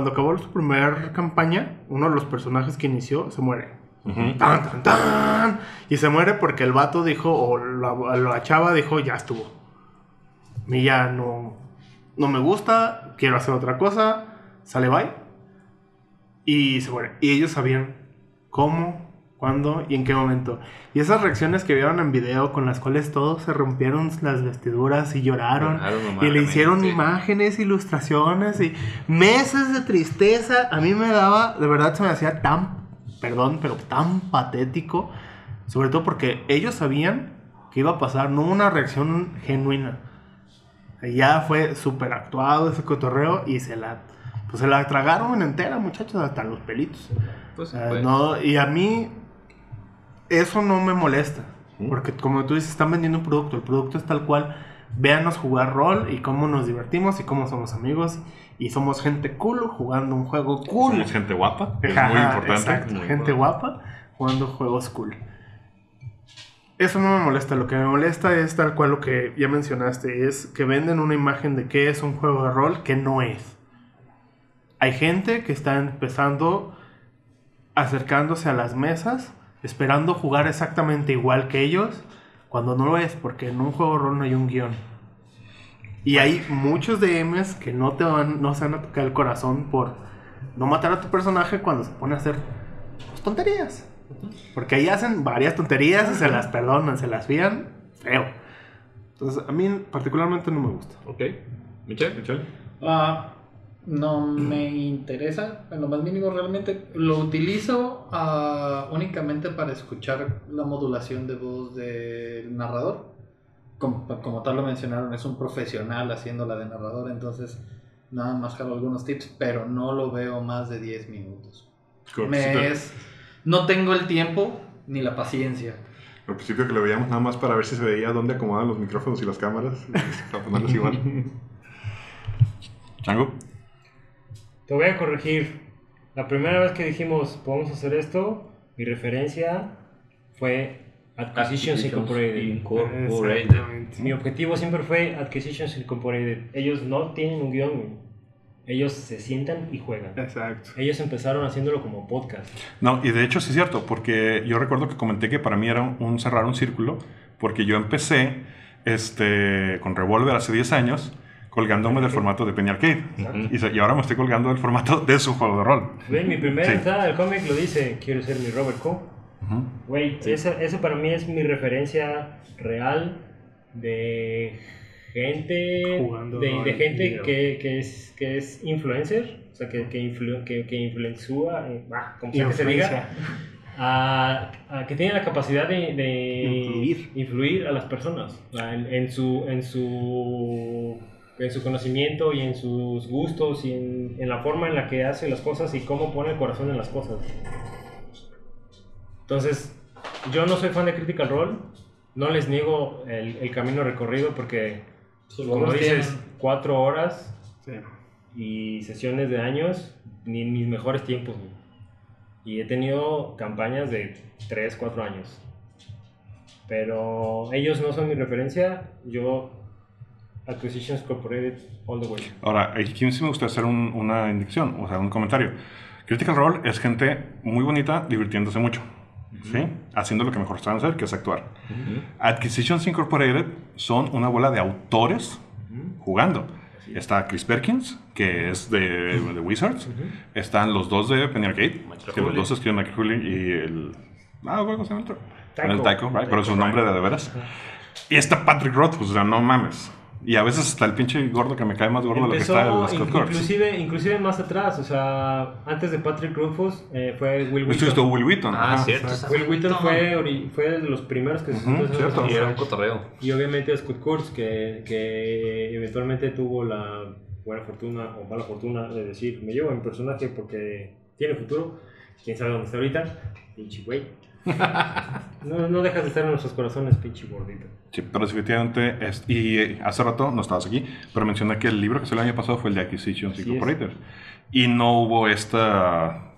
acabó su primera campaña, uno de los personajes que inició se muere. Uh-huh. Tan, tan, tan. Y se muere porque el vato dijo, o la chava dijo, ya estuvo. Y ya no me gusta, quiero hacer otra cosa. Sale, bye. Y se muere. Y ellos sabían cómo, cuándo y en qué momento. Y esas reacciones que vieron en video, con las cuales todos se rompieron las vestiduras y lloraron. Y le hicieron imágenes, ilustraciones y meses de tristeza. A mí me daba, de verdad se me hacía tan, perdón, pero tan patético. Sobre todo porque ellos sabían que iba a pasar, no una reacción genuina. Ya fue súper actuado ese cotorreo y se la tragaron entera, muchachos, hasta los pelitos. Pues, no, y a mí eso no me molesta, ¿sí? Porque como tú dices, están vendiendo un producto, el producto es tal cual, véanos jugar rol y cómo nos divertimos y cómo somos amigos y somos gente cool jugando un juego cool. Somos gente guapa, es muy importante. Exacto, muy gente guapa jugando juegos cool. Eso no me molesta, lo que me molesta es tal cual lo que ya mencionaste, es que venden una imagen de qué es un juego de rol que no es. Hay gente que está empezando, acercándose a las mesas, esperando jugar exactamente igual que ellos, cuando no lo es, porque en un juego de rol no hay un guión. Y hay muchos DMs que no se van a tocar el corazón por no matar a tu personaje cuando se pone a hacer pues, tonterías. Porque ahí hacen varias tonterías y se las perdonan, se las fían feo. Entonces a mí particularmente no me gusta. Ok, Michelle. No me interesa en lo más mínimo, realmente lo utilizo únicamente para escuchar la modulación de voz del narrador. Como tal lo mencionaron, es un profesional haciéndola de narrador, entonces nada más jalo algunos tips, pero no lo veo más de 10 minutos. No tengo el tiempo ni la paciencia. Al principio que lo veíamos nada más para ver si se veía dónde acomodaban los micrófonos y las cámaras. Para ponerlos igual. ¿Chango? Te voy a corregir. La primera vez que dijimos, vamos a hacer esto, mi referencia fue Acquisitions Incorporated. Mi objetivo siempre fue Acquisitions Incorporated. Ellos no tienen un guión. Ellos se sientan y juegan. Exacto. Ellos empezaron haciéndolo como podcast. No, y de hecho sí es cierto, porque yo recuerdo que comenté que para mí era un cerrar un círculo, porque yo empecé con Revolver hace 10 años, colgándome del formato de Penny Arcade. Y ahora me estoy colgando del formato de su juego de rol. Ven, mi primera entrada del cómic lo dice, quiero ser mi Robert Coe. Güey, eso para mí es mi referencia real de... Gente que es influencer, o sea, que influencia, como sea que se diga, que tiene la capacidad de influir a las personas en su conocimiento y en sus gustos y en la forma en la que hace las cosas y cómo pone el corazón en las cosas. Entonces, yo no soy fan de Critical Role, no les niego el camino recorrido porque... Como dices, 4 horas sí. Y sesiones de años, ni en mis mejores tiempos. Y he tenido campañas de 3, 4 años. Pero ellos no son mi referencia, yo Acquisitions Incorporated all the way. Ahora, aquí sí me gusta hacer una indicación, o sea, un comentario. Critical Role es gente muy bonita divirtiéndose mucho. ¿Sí? Haciendo lo que mejor saben hacer, que es actuar. Acquisitions Incorporated son una bola de autores jugando. Está Chris Perkins, que es de Wizards. Están los dos de Penny Arcade, que los dos escriben Michael Hooley y el... ¿cómo se llama el otro? Tycho, right? Pero es un nombre de veras. Y está Patrick Roth, o sea, no mames. Y a veces está el pinche gordo que me cae más gordo de lo que está de los Cold inclusive más atrás, o sea, antes de Patrick Rothfuss fue Wil Wheaton. Esto es Wil Wheaton. Cierto. Wil Wheaton fue de los primeros que se hizo. Y era un cotorreo. Y obviamente Scott Kurtz, que eventualmente tuvo la buena fortuna o mala fortuna de decir, me llevo a mi personaje porque tiene futuro. Quién sabe dónde está ahorita. Pinche güey. No, no dejas de estar en nuestros corazones, pinche gordito. Sí, pero definitivamente es, y hace rato no estabas aquí, pero mencioné que el libro que salió el año pasado fue el de Acquisitions Incorporated. Y no hubo esta...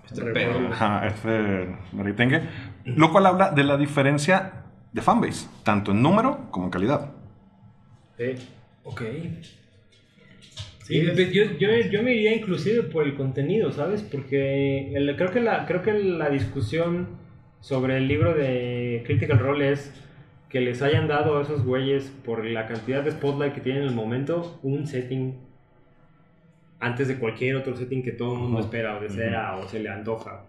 Este maritengue. Lo cual habla de la diferencia de fanbase, tanto en número como en calidad. Ok. Sí, yo me iría inclusive por el contenido, ¿sabes? Porque creo que la discusión sobre el libro de Critical Role es que les hayan dado a esos güeyes, por la cantidad de spotlight que tienen en el momento, un setting antes de cualquier otro setting que todo el mundo espera o desea o se le antoja.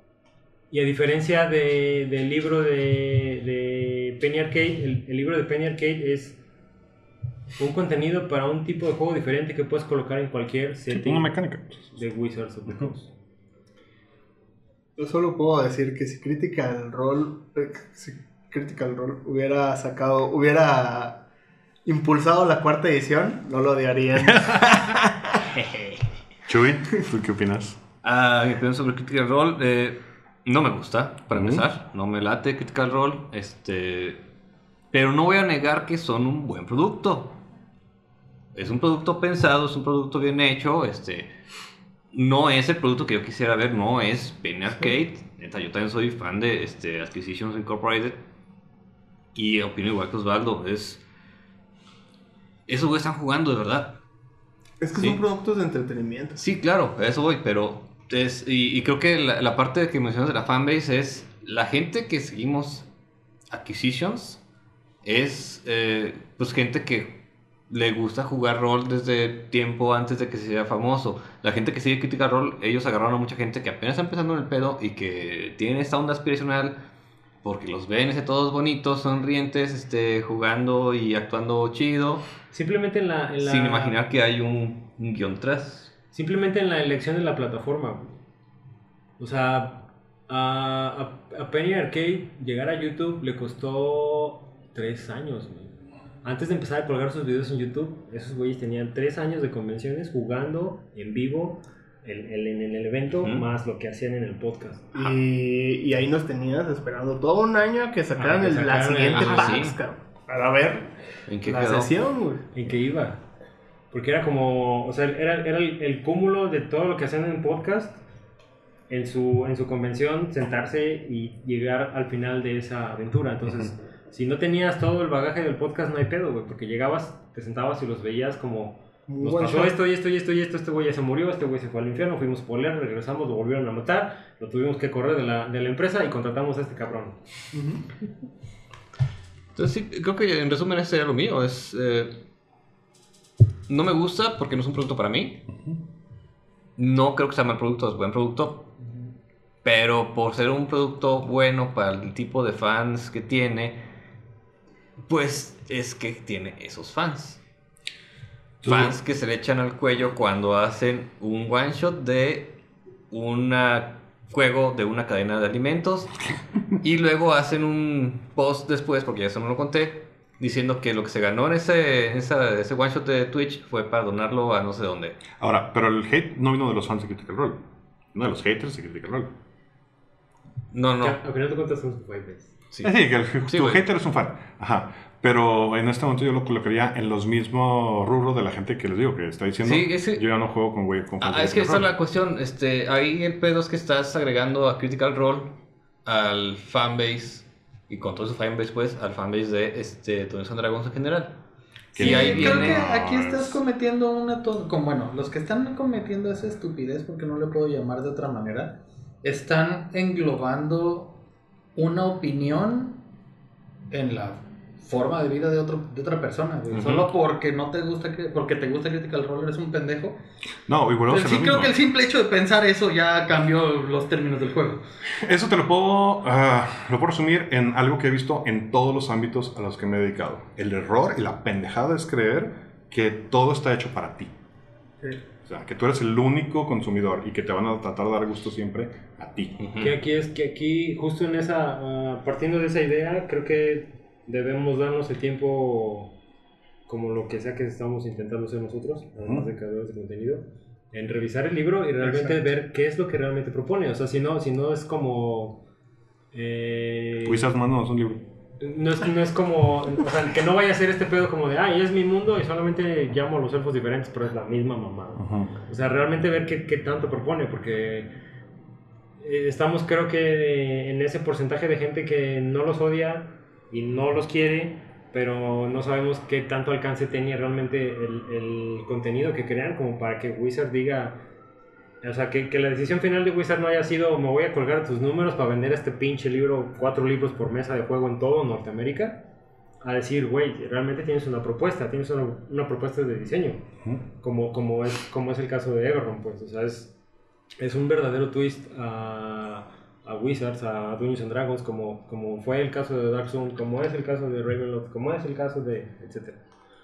Y a diferencia del libro de Penny Arcade, el libro de Penny Arcade es un contenido para un tipo de juego diferente que puedes colocar en cualquier setting, una mecánica de Wizards of the Coast. Yo solo puedo decir que si Critical Role hubiera impulsado la cuarta edición, no lo odiarían. Chuy, ¿tú qué opinas? Mi opinión sobre Critical Role, no me gusta, para empezar. No me late Critical Role, pero no voy a negar que son un buen producto. Es un producto pensado, es un producto bien hecho. No es el producto que yo quisiera ver, no es Penny Arcade. Neta, yo también soy fan de Acquisitions Incorporated y opino igual que Osvaldo. Esos güeyes están jugando de verdad. Es que sí, son productos de entretenimiento. Sí, claro, a eso voy, pero y creo que la parte que mencionas de la fanbase es la gente que seguimos Acquisitions, pues gente que le gusta jugar rol desde tiempo antes de que sea famoso. La gente que sigue Critical Role, ellos agarraron a mucha gente que apenas está empezando en el pedo y que tienen esta onda aspiracional porque los ven todos bonitos, sonrientes, jugando y actuando chido. Simplemente sin imaginar que hay un guión tras. Simplemente en la elección de la plataforma. O sea, a Penny Arcade llegar a YouTube le costó 3 años, güey. Antes de empezar a colgar sus videos en YouTube, esos güeyes tenían 3 años de convenciones jugando en vivo en el evento, más lo que hacían en el podcast. Y ahí nos tenías esperando todo un año a que sacaran la siguiente PAX, cabrón, para ver ¿en qué la quedó sesión, güey? ¿En qué iba? Porque era como, o sea, era el cúmulo de todo lo que hacían en el podcast, en su convención, sentarse y llegar al final de esa aventura. Entonces... Si no tenías todo el bagaje del podcast, no hay pedo, güey, porque llegabas, te sentabas y los veías como... Nos pasó esto, este güey ya se murió, este güey se fue al infierno, fuimos por él, regresamos, lo volvieron a matar, lo tuvimos que correr de la empresa y contratamos a este cabrón. Entonces sí, creo que en resumen ese era lo mío, no me gusta porque no es un producto para mí, no creo que sea mal producto, es buen producto, pero por ser un producto bueno para el tipo de fans que tiene... Pues es que tiene esos fans. Fans que se le echan al cuello cuando hacen un one shot de un juego de una cadena de alimentos. Y luego hacen un post después, porque ya eso no lo conté, diciendo que lo que se ganó en ese one shot de Twitch fue para donarlo a no sé dónde. Ahora, pero el hate no vino de los fans de Critical Role. No de los haters de Critical Role. No. Al final te cuentas son fanbase. Sí. Es decir, que tu hater es un fan. Ajá. Pero en este momento yo lo colocaría en los mismos rubros de la gente que les digo que está diciendo yo ya no juego con güey con fans. Es que esa es la cuestión. Ahí el pedo es que estás agregando a Critical Role al fanbase, y con todo su fanbase pues al fanbase de Dungeons & Dragons en general. Sí, y ahí creo que aquí estás cometiendo bueno, los que están cometiendo esa estupidez, porque no le puedo llamar de otra manera, están englobando una opinión en la forma de vida de otra persona, güey. Solo porque no te gusta, porque te gusta Critical Role eres un pendejo. No, igual sí creo mismo. Que el simple hecho de pensar eso ya cambió los términos del juego. Eso te lo puedo resumir en algo que he visto en todos los ámbitos a los que me he dedicado. El error y la pendejada es creer que todo está hecho para ti. Sí. O sea, que tú eres el único consumidor y que te van a tratar de dar gusto siempre a ti. Que aquí, justo en partiendo de esa idea, creo que debemos darnos el tiempo, como lo que sea que estamos intentando hacer nosotros, además de creadores de contenido, en revisar el libro y realmente ver qué es lo que realmente propone. O sea, si no es como... Wizards Man no es un libro. No es como... O sea, que no vaya a ser este pedo como de... Ah, y es mi mundo y solamente llamo a los elfos diferentes, pero es la misma mamada. O sea, realmente ver qué tanto propone, porque... Estamos, creo que, en ese porcentaje de gente que no los odia y no los quiere, pero no sabemos qué tanto alcance tenía realmente el contenido que crean como para que Wizard diga... O sea, que la decisión final de Wizard no haya sido me voy a colgar tus números para vender este pinche libro, 4 libros por mesa de juego en todo Norteamérica, a decir, güey, realmente tienes una propuesta de diseño, como es el caso de Evernote, pues, o sea, es un verdadero twist a Wizards, a Dungeons and Dragons, como fue el caso de Dark Zone, como es el caso de Ravenloft, como es el caso de... etc.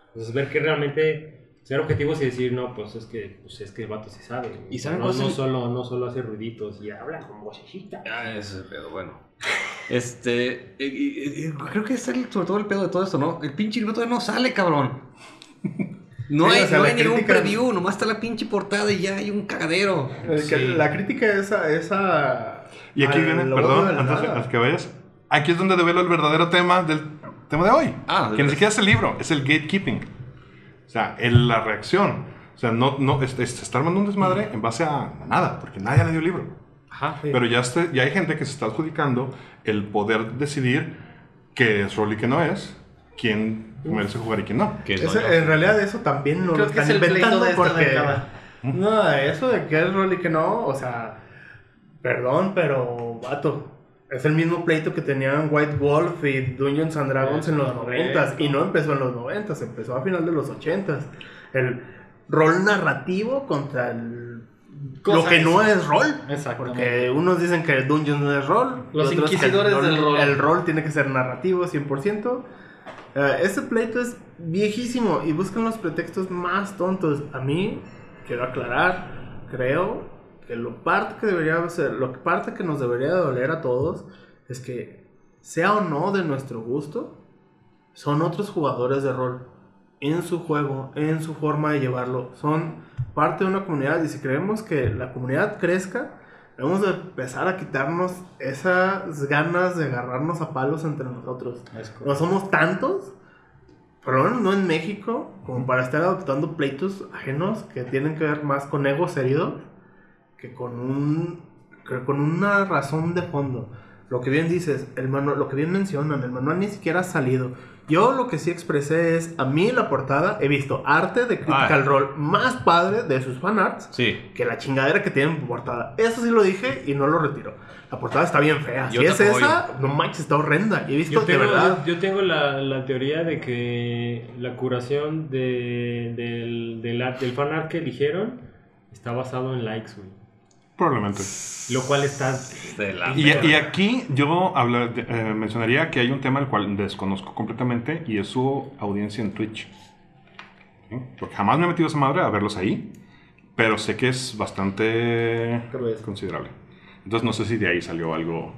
Entonces ver que realmente... Ser objetivos y decir, no, pues es que el vato se sabe. ¿Y saben no solo hace ruiditos y habla con vocecita? Ah, ese es el pedo, bueno. Creo que es sobre todo el pedo de todo esto, ¿no? El pinche libro todavía no sale, cabrón. No hay, no hay ningún preview, nomás está la pinche portada y ya hay un cagadero. La crítica es esa... Y aquí viene, perdón, antes que vayas, aquí es donde develo el verdadero tema del tema de hoy. Que ni siquiera es el libro, es el gatekeeping. O sea, la reacción. O sea, se está armando un desmadre en base a nada, porque nadie le dio el libro. Ajá, sí. Pero ya hay gente que se está adjudicando el poder decidir qué es rol y qué no es, quién merece jugar y quién no. En realidad eso también lo están inventando porque... No, eso de qué es rol y qué no, o sea, perdón, pero vato, es el mismo pleito que tenían White Wolf y Dungeons and Dragons en los 90s. Y no empezó en los 90s, empezó a final de los 80s. El rol narrativo contra lo que no es rol. Porque unos dicen que el dungeon no es rol. Los inquisidores del rol. El rol tiene que ser narrativo 100%. Este pleito es viejísimo y buscan los pretextos más tontos. A mí, quiero aclarar, creo... Que lo parte que debería ser, lo que parte que nos debería doler a todos es que, sea o no de nuestro gusto, son otros jugadores de rol en su juego, en su forma de llevarlo, son parte de una comunidad y si creemos que la comunidad crezca, debemos de empezar a quitarnos esas ganas de agarrarnos a palos entre nosotros. No somos tantos, por lo menos no en México, como para estar adoptando pleitos ajenos que tienen que ver más con egos heridos que con una razón de fondo. Lo que bien dices, lo que bien mencionan, el manual ni siquiera ha salido. Yo lo que sí expresé es, a mí la portada, he visto arte de Critical Role más padre de sus fanarts que la chingadera que tienen por portada. Eso sí lo dije y no lo retiro. La portada está bien fea. Si es esa, no manches, está horrenda. He visto de verdad. Yo tengo la teoría de que la curación del fanart que eligieron está basado en likes, güey. Probablemente. Lo cual está... Y aquí yo mencionaría que hay un tema el cual desconozco completamente y es su audiencia en Twitch. ¿Sí? Porque jamás me he metido a esa madre a verlos ahí, pero sé que es bastante considerable. Entonces no sé si de ahí salió algo...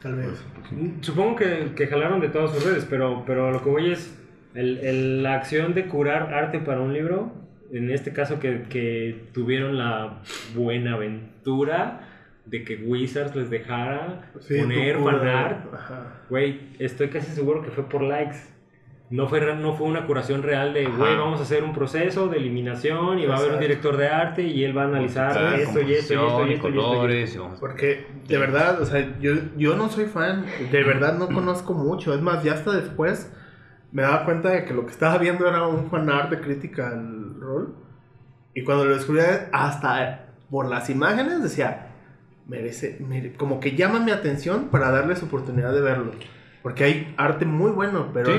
Tal vez. ¿Sí? Supongo que jalaron de todas sus redes, pero lo que voy es la acción de curar arte para un libro... En este caso que tuvieron la buena aventura de que Wizards les dejara poner fanart, güey, estoy casi seguro que fue por likes. No fue una curación real de, güey, vamos a hacer un proceso de eliminación y va a haber un director de arte y él va a analizar esto y esto. Porque de verdad, o sea, yo no soy fan, de verdad no conozco mucho. Es más, ya hasta después me daba cuenta de que lo que estaba viendo era un fanart de Critical Role. Y cuando lo descubrí, hasta por las imágenes decía, como que llama mi atención para darles oportunidad de verlo. Porque hay arte muy bueno, pero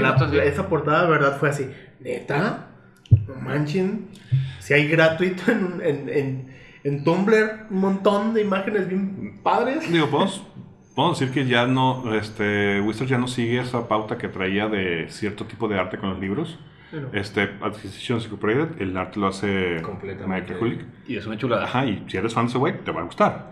esa portada de verdad fue así. ¿Neta? No manchen. Si hay gratuito en Tumblr un montón de imágenes bien padres. Digo, pues... Podemos decir que ya no, Wizards ya no sigue esa pauta que traía de cierto tipo de arte con los libros. Bueno. Acquisitions Incorporated, el arte lo hace Mike Hulick. Y es una chulada. Ajá, y si eres fan de ese güey, te va a gustar.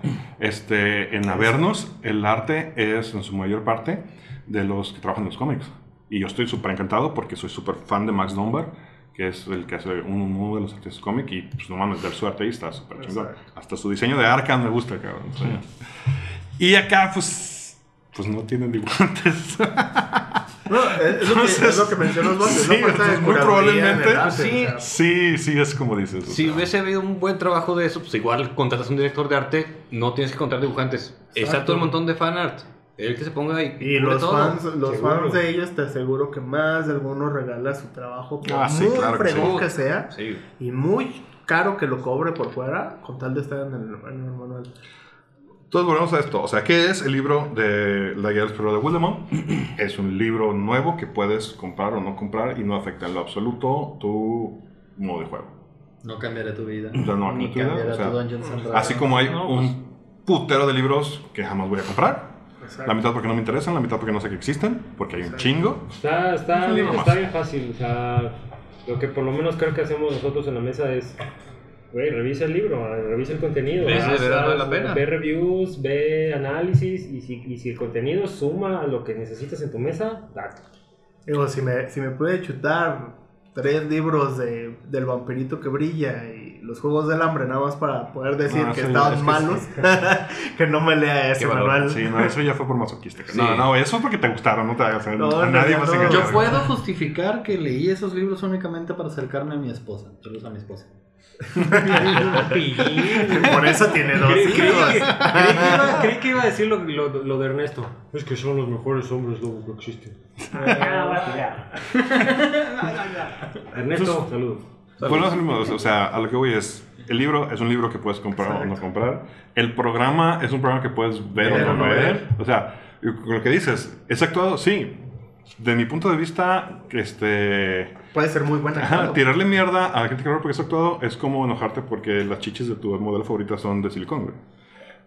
En Avernus, el arte es en su mayor parte de los que trabajan en los cómics. Y yo estoy súper encantado porque soy súper fan de Max Dunbar. que es el que hace uno de los artistas cómic, y pues no mames, dar suerte ahí está súper chingón. Hasta su diseño de Arkham me gusta, cabrón. Sí. Y acá, pues no tienen dibujantes. No, es lo que mencionas vos. Sí, ¿no? Entonces, muy probablemente. Sí, sí, sí, es como dices. Si hubiese habido un buen trabajo de eso, pues igual contratas a un director de arte, no tienes que contratar dibujantes. Está todo un montón de fanart. El que se ponga ahí. Y los fans de ellos, te aseguro que más de alguno regala su trabajo. Por sí, muy claro fregón que sea. Sí. Y muy caro que lo cobre por fuera, con tal de estar en el manual. Entonces volvemos a esto, o sea, ¿qué es el libro de La Guía del Espero de Wildemount? Es un libro nuevo que puedes comprar o no comprar y no afecta en lo absoluto tu modo de juego. No cambiará tu vida. O sea, no ni cambiará tu vida, tu Dungeons and Dragons. Así como hay un putero de libros que jamás voy a comprar. Exacto. La mitad porque no me interesan, la mitad porque no sé que existen, porque hay un chingo. Está bien fácil, o sea, lo que por lo menos creo que hacemos nosotros en la mesa es... Güey, revisa el libro, revisa el contenido. Ve reviews, ve análisis y si el contenido suma a lo que necesitas en tu mesa, date. Digo, si me puede chutar 3 libros del vampirito que brilla y los juegos del hambre, nada más para poder decir que estaban malos, que no me lea ese manual. Sí, no, eso ya fue por masoquista. Sí. No, eso es porque te gustaron, no te hagas a nadie más. No. Yo puedo justificar que leí esos libros únicamente para acercarme a mi esposa. Saludos a mi esposa. Por eso tiene 2 hijos. Creí que iba a decir lo de Ernesto. Es que son los mejores hombres lobos que existen. Ernesto, saludos. Bueno, es lo mismo, o sea, a lo que voy es... El libro es un libro que puedes comprar o no comprar. El programa es un programa que puedes ver o no ver. O sea, lo que dices, ¿es actuado? Sí. De mi punto de vista, puede ser muy buena. Ajá, tirarle mierda a Critical Role porque es actuado es como enojarte porque las chichis de tu modelo favorita son de silicón, güey.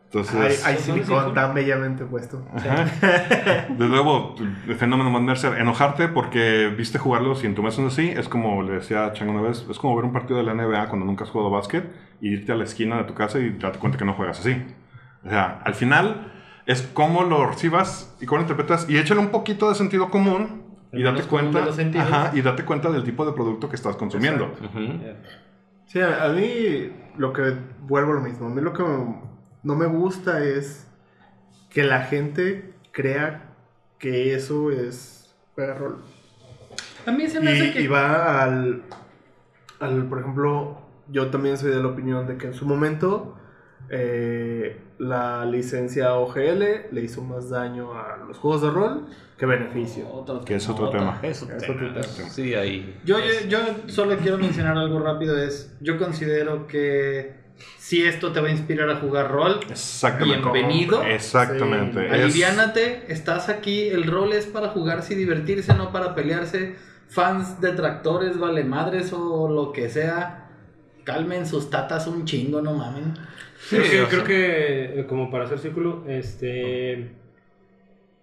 Entonces, hay silicón tan bellamente puesto. De nuevo, el fenómeno Matt Mercer. Enojarte porque viste jugarlos y en tu mesa no es así. Es como le decía a Chango una vez: es como ver un partido de la NBA cuando nunca has jugado básquet y irte a la esquina de tu casa y darte cuenta que no juegas así. O sea, al final. Es cómo lo recibas y cómo lo interpretas. Y échale un poquito de sentido común. Y date cuenta. Y date cuenta del tipo de producto que estás consumiendo. Uh-huh. Sí, a mí lo que... Vuelvo a lo mismo. A mí lo que no me gusta es que la gente crea que eso es jugar rol. También se me hace que... Y va al... Por ejemplo, yo también soy de la opinión de que en su momento... la licencia OGL le hizo más daño a los juegos de rol que beneficio. Que es otro tema. Sí, ahí. Yo solo quiero mencionar algo rápido. Yo considero que si esto te va a inspirar a jugar rol, bienvenido. Exactamente. Sí. Aliviánate, estás aquí. El rol es para jugarse y divertirse, no para pelearse. Fans, detractores, valemadres o lo que sea. Calmen sus tatas un chingo, no mamen. Sí, creo que como para hacer círculo,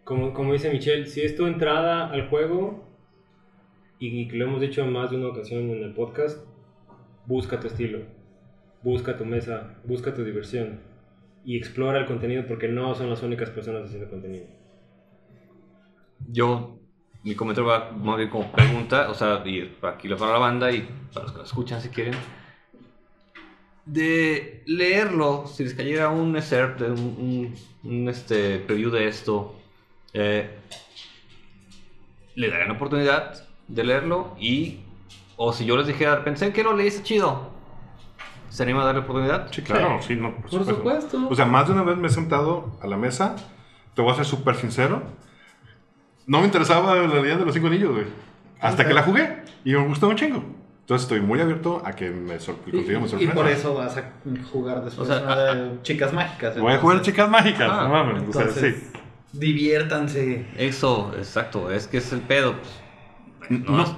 como dice Michelle, si es tu entrada al juego, y lo hemos dicho en más de una ocasión en el podcast, busca tu estilo, busca tu mesa, busca tu diversión, y explora el contenido, porque no son las únicas personas haciendo contenido. Mi comentario va más bien como pregunta, o sea, y aquí lo para la banda, y para los que lo escuchan si quieren. De leerlo, si les cayera un excerpt, un preview de esto, le darían la oportunidad de leerlo. O si yo les dijera, pensé que lo leíste chido, ¿se anima a darle oportunidad? Sí, claro, sí, no, por supuesto. O sea, más de una vez me he sentado a la mesa, te voy a ser súper sincero, no me interesaba la idea de los 5 anillos, güey, hasta que la jugué y me gustó un chingo. Entonces estoy muy abierto a que me sorprenda. Y por eso vas a jugar después de Chicas Mágicas. Voy a jugar Chicas Mágicas. No mames. Entonces, diviértanse. Eso, exacto. Es que es el pedo.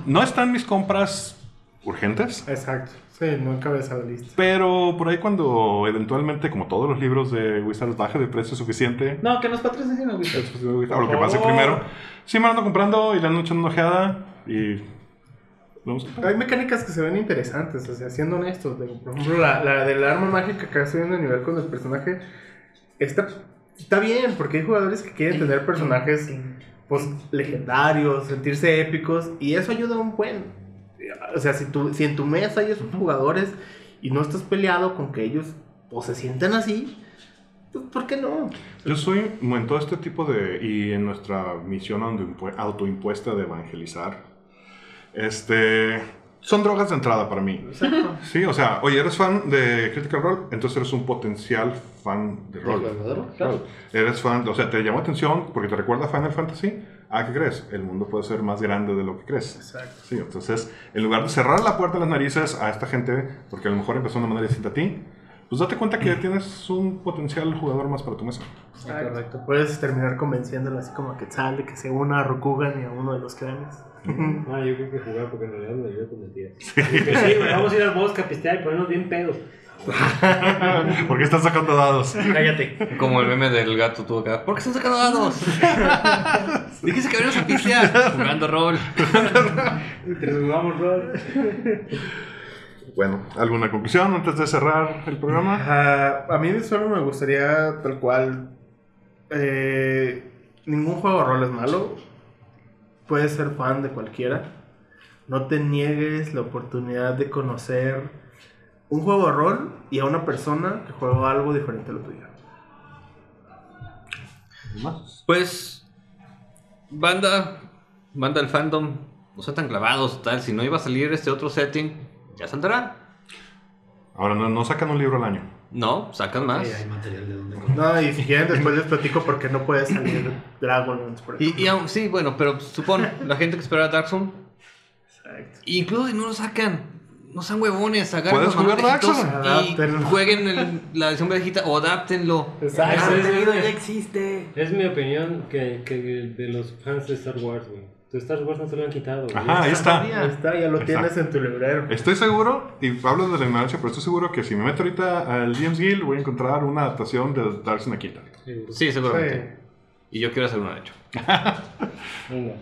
No están mis compras urgentes. Exacto. Sí, no cabeza la lista. Pero por ahí cuando eventualmente, como todos los libros de Wizards, baje de precio suficiente. No, que nos patrocinen a Wizards. O lo que pase primero. Sí, me ando comprando y le ando echando una ojeada y... Hay mecánicas que se ven interesantes, o sea, siendo honestos. Por ejemplo, la del arma mágica que estoy viendo a nivel con el personaje está bien, porque hay jugadores que quieren tener personajes legendarios, sentirse épicos, y eso ayuda a un buen. o sea, si en tu mesa hay esos jugadores y no estás peleado con que ellos o se sientan así, pues ¿por qué no? Yo soy, en todo este tipo de, y en nuestra misión autoimpuesta de evangelizar, son drogas de entrada para mí. Exacto. Sí, o sea, oye, eres fan de Critical Role, entonces eres un potencial fan de rol. Claro. Eres fan, o sea, te llamó atención porque te recuerda a Final Fantasy. Ah, ¿qué crees? El mundo puede ser más grande de lo que crees. Exacto. Sí, entonces, en lugar de cerrar la puerta de las narices a esta gente, porque a lo mejor empezó de una manera distinta a ti, pues date cuenta que tienes un potencial jugador más para tu mesa. Exacto. Correcto. Puedes terminar convenciéndolo así como a Quetzal, que sea una Rokugan y a uno de los clanes. No, yo creo que jugar porque en realidad me ayuda con mentiras. Sí, pues sí, bueno, vamos a ir al bosque a pistear y ponernos bien pedos. ¿Por qué están sacando dados? Cállate. Como el meme del gato tuvo que... ¿Por qué están sacando dados? Dijiste que venimos a pistear. Jugando rol. Mientras jugamos rol. Bueno, ¿alguna conclusión antes de cerrar el programa? A mí solo me gustaría tal cual... ningún juego de rol es malo. Puedes ser fan de cualquiera. No te niegues la oportunidad de conocer un juego de rol y a una persona que juega algo diferente a lo tuyo. Pues, banda del fandom, no sean tan clavados, tal. Si no iba a salir este otro setting, ya saldrá. Ahora no sacan un libro al año. No, sacan más. Sí, hay material de donde no, y si quieren después les platico por qué no puede salir Dragonlance. Y aún, sí, bueno, pero supone la gente que espera Dark Zone. Exacto. Incluso si no lo sacan, no sean huevones, agarren los manuales y jueguen la edición viejita o adáptenlo. Exacto. Ya existe. Es mi opinión que de los fans de Star Wars, güey. Tu Star Wars no se lo han quitado. Ajá, ahí está. Ya lo tienes en tu librero. Estoy seguro, y hablo de la ignorancia, pero estoy seguro que si me meto ahorita al DMs Guild voy a encontrar una adaptación de Dark Zone aquí. Sí, seguramente. Y yo quiero hacer una, de hecho. Venga.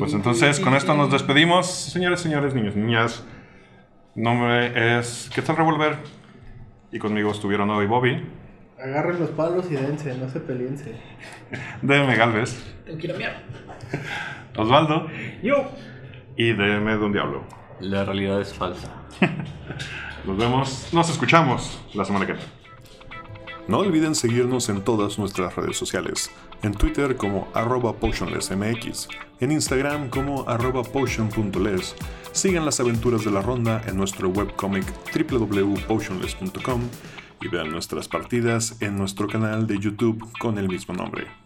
Pues entonces, con esto nos despedimos. Señores, señores, niños, niñas. Mi nombre es Quetzal Revolver. Y conmigo estuvieron hoy Bobby. Agarren los palos y dense, no se peleense. Deme Galvez. Te quiero mirar. Osvaldo. Yo. Y Deme Don Diablo. La realidad es falsa. Nos vemos, nos escuchamos la semana que viene. No olviden seguirnos en todas nuestras redes sociales. En Twitter como @potionlessmx. En Instagram como @potion.les. Sigan las aventuras de la ronda en nuestro webcomic www.potionless.com. Y vean nuestras partidas en nuestro canal de YouTube con el mismo nombre.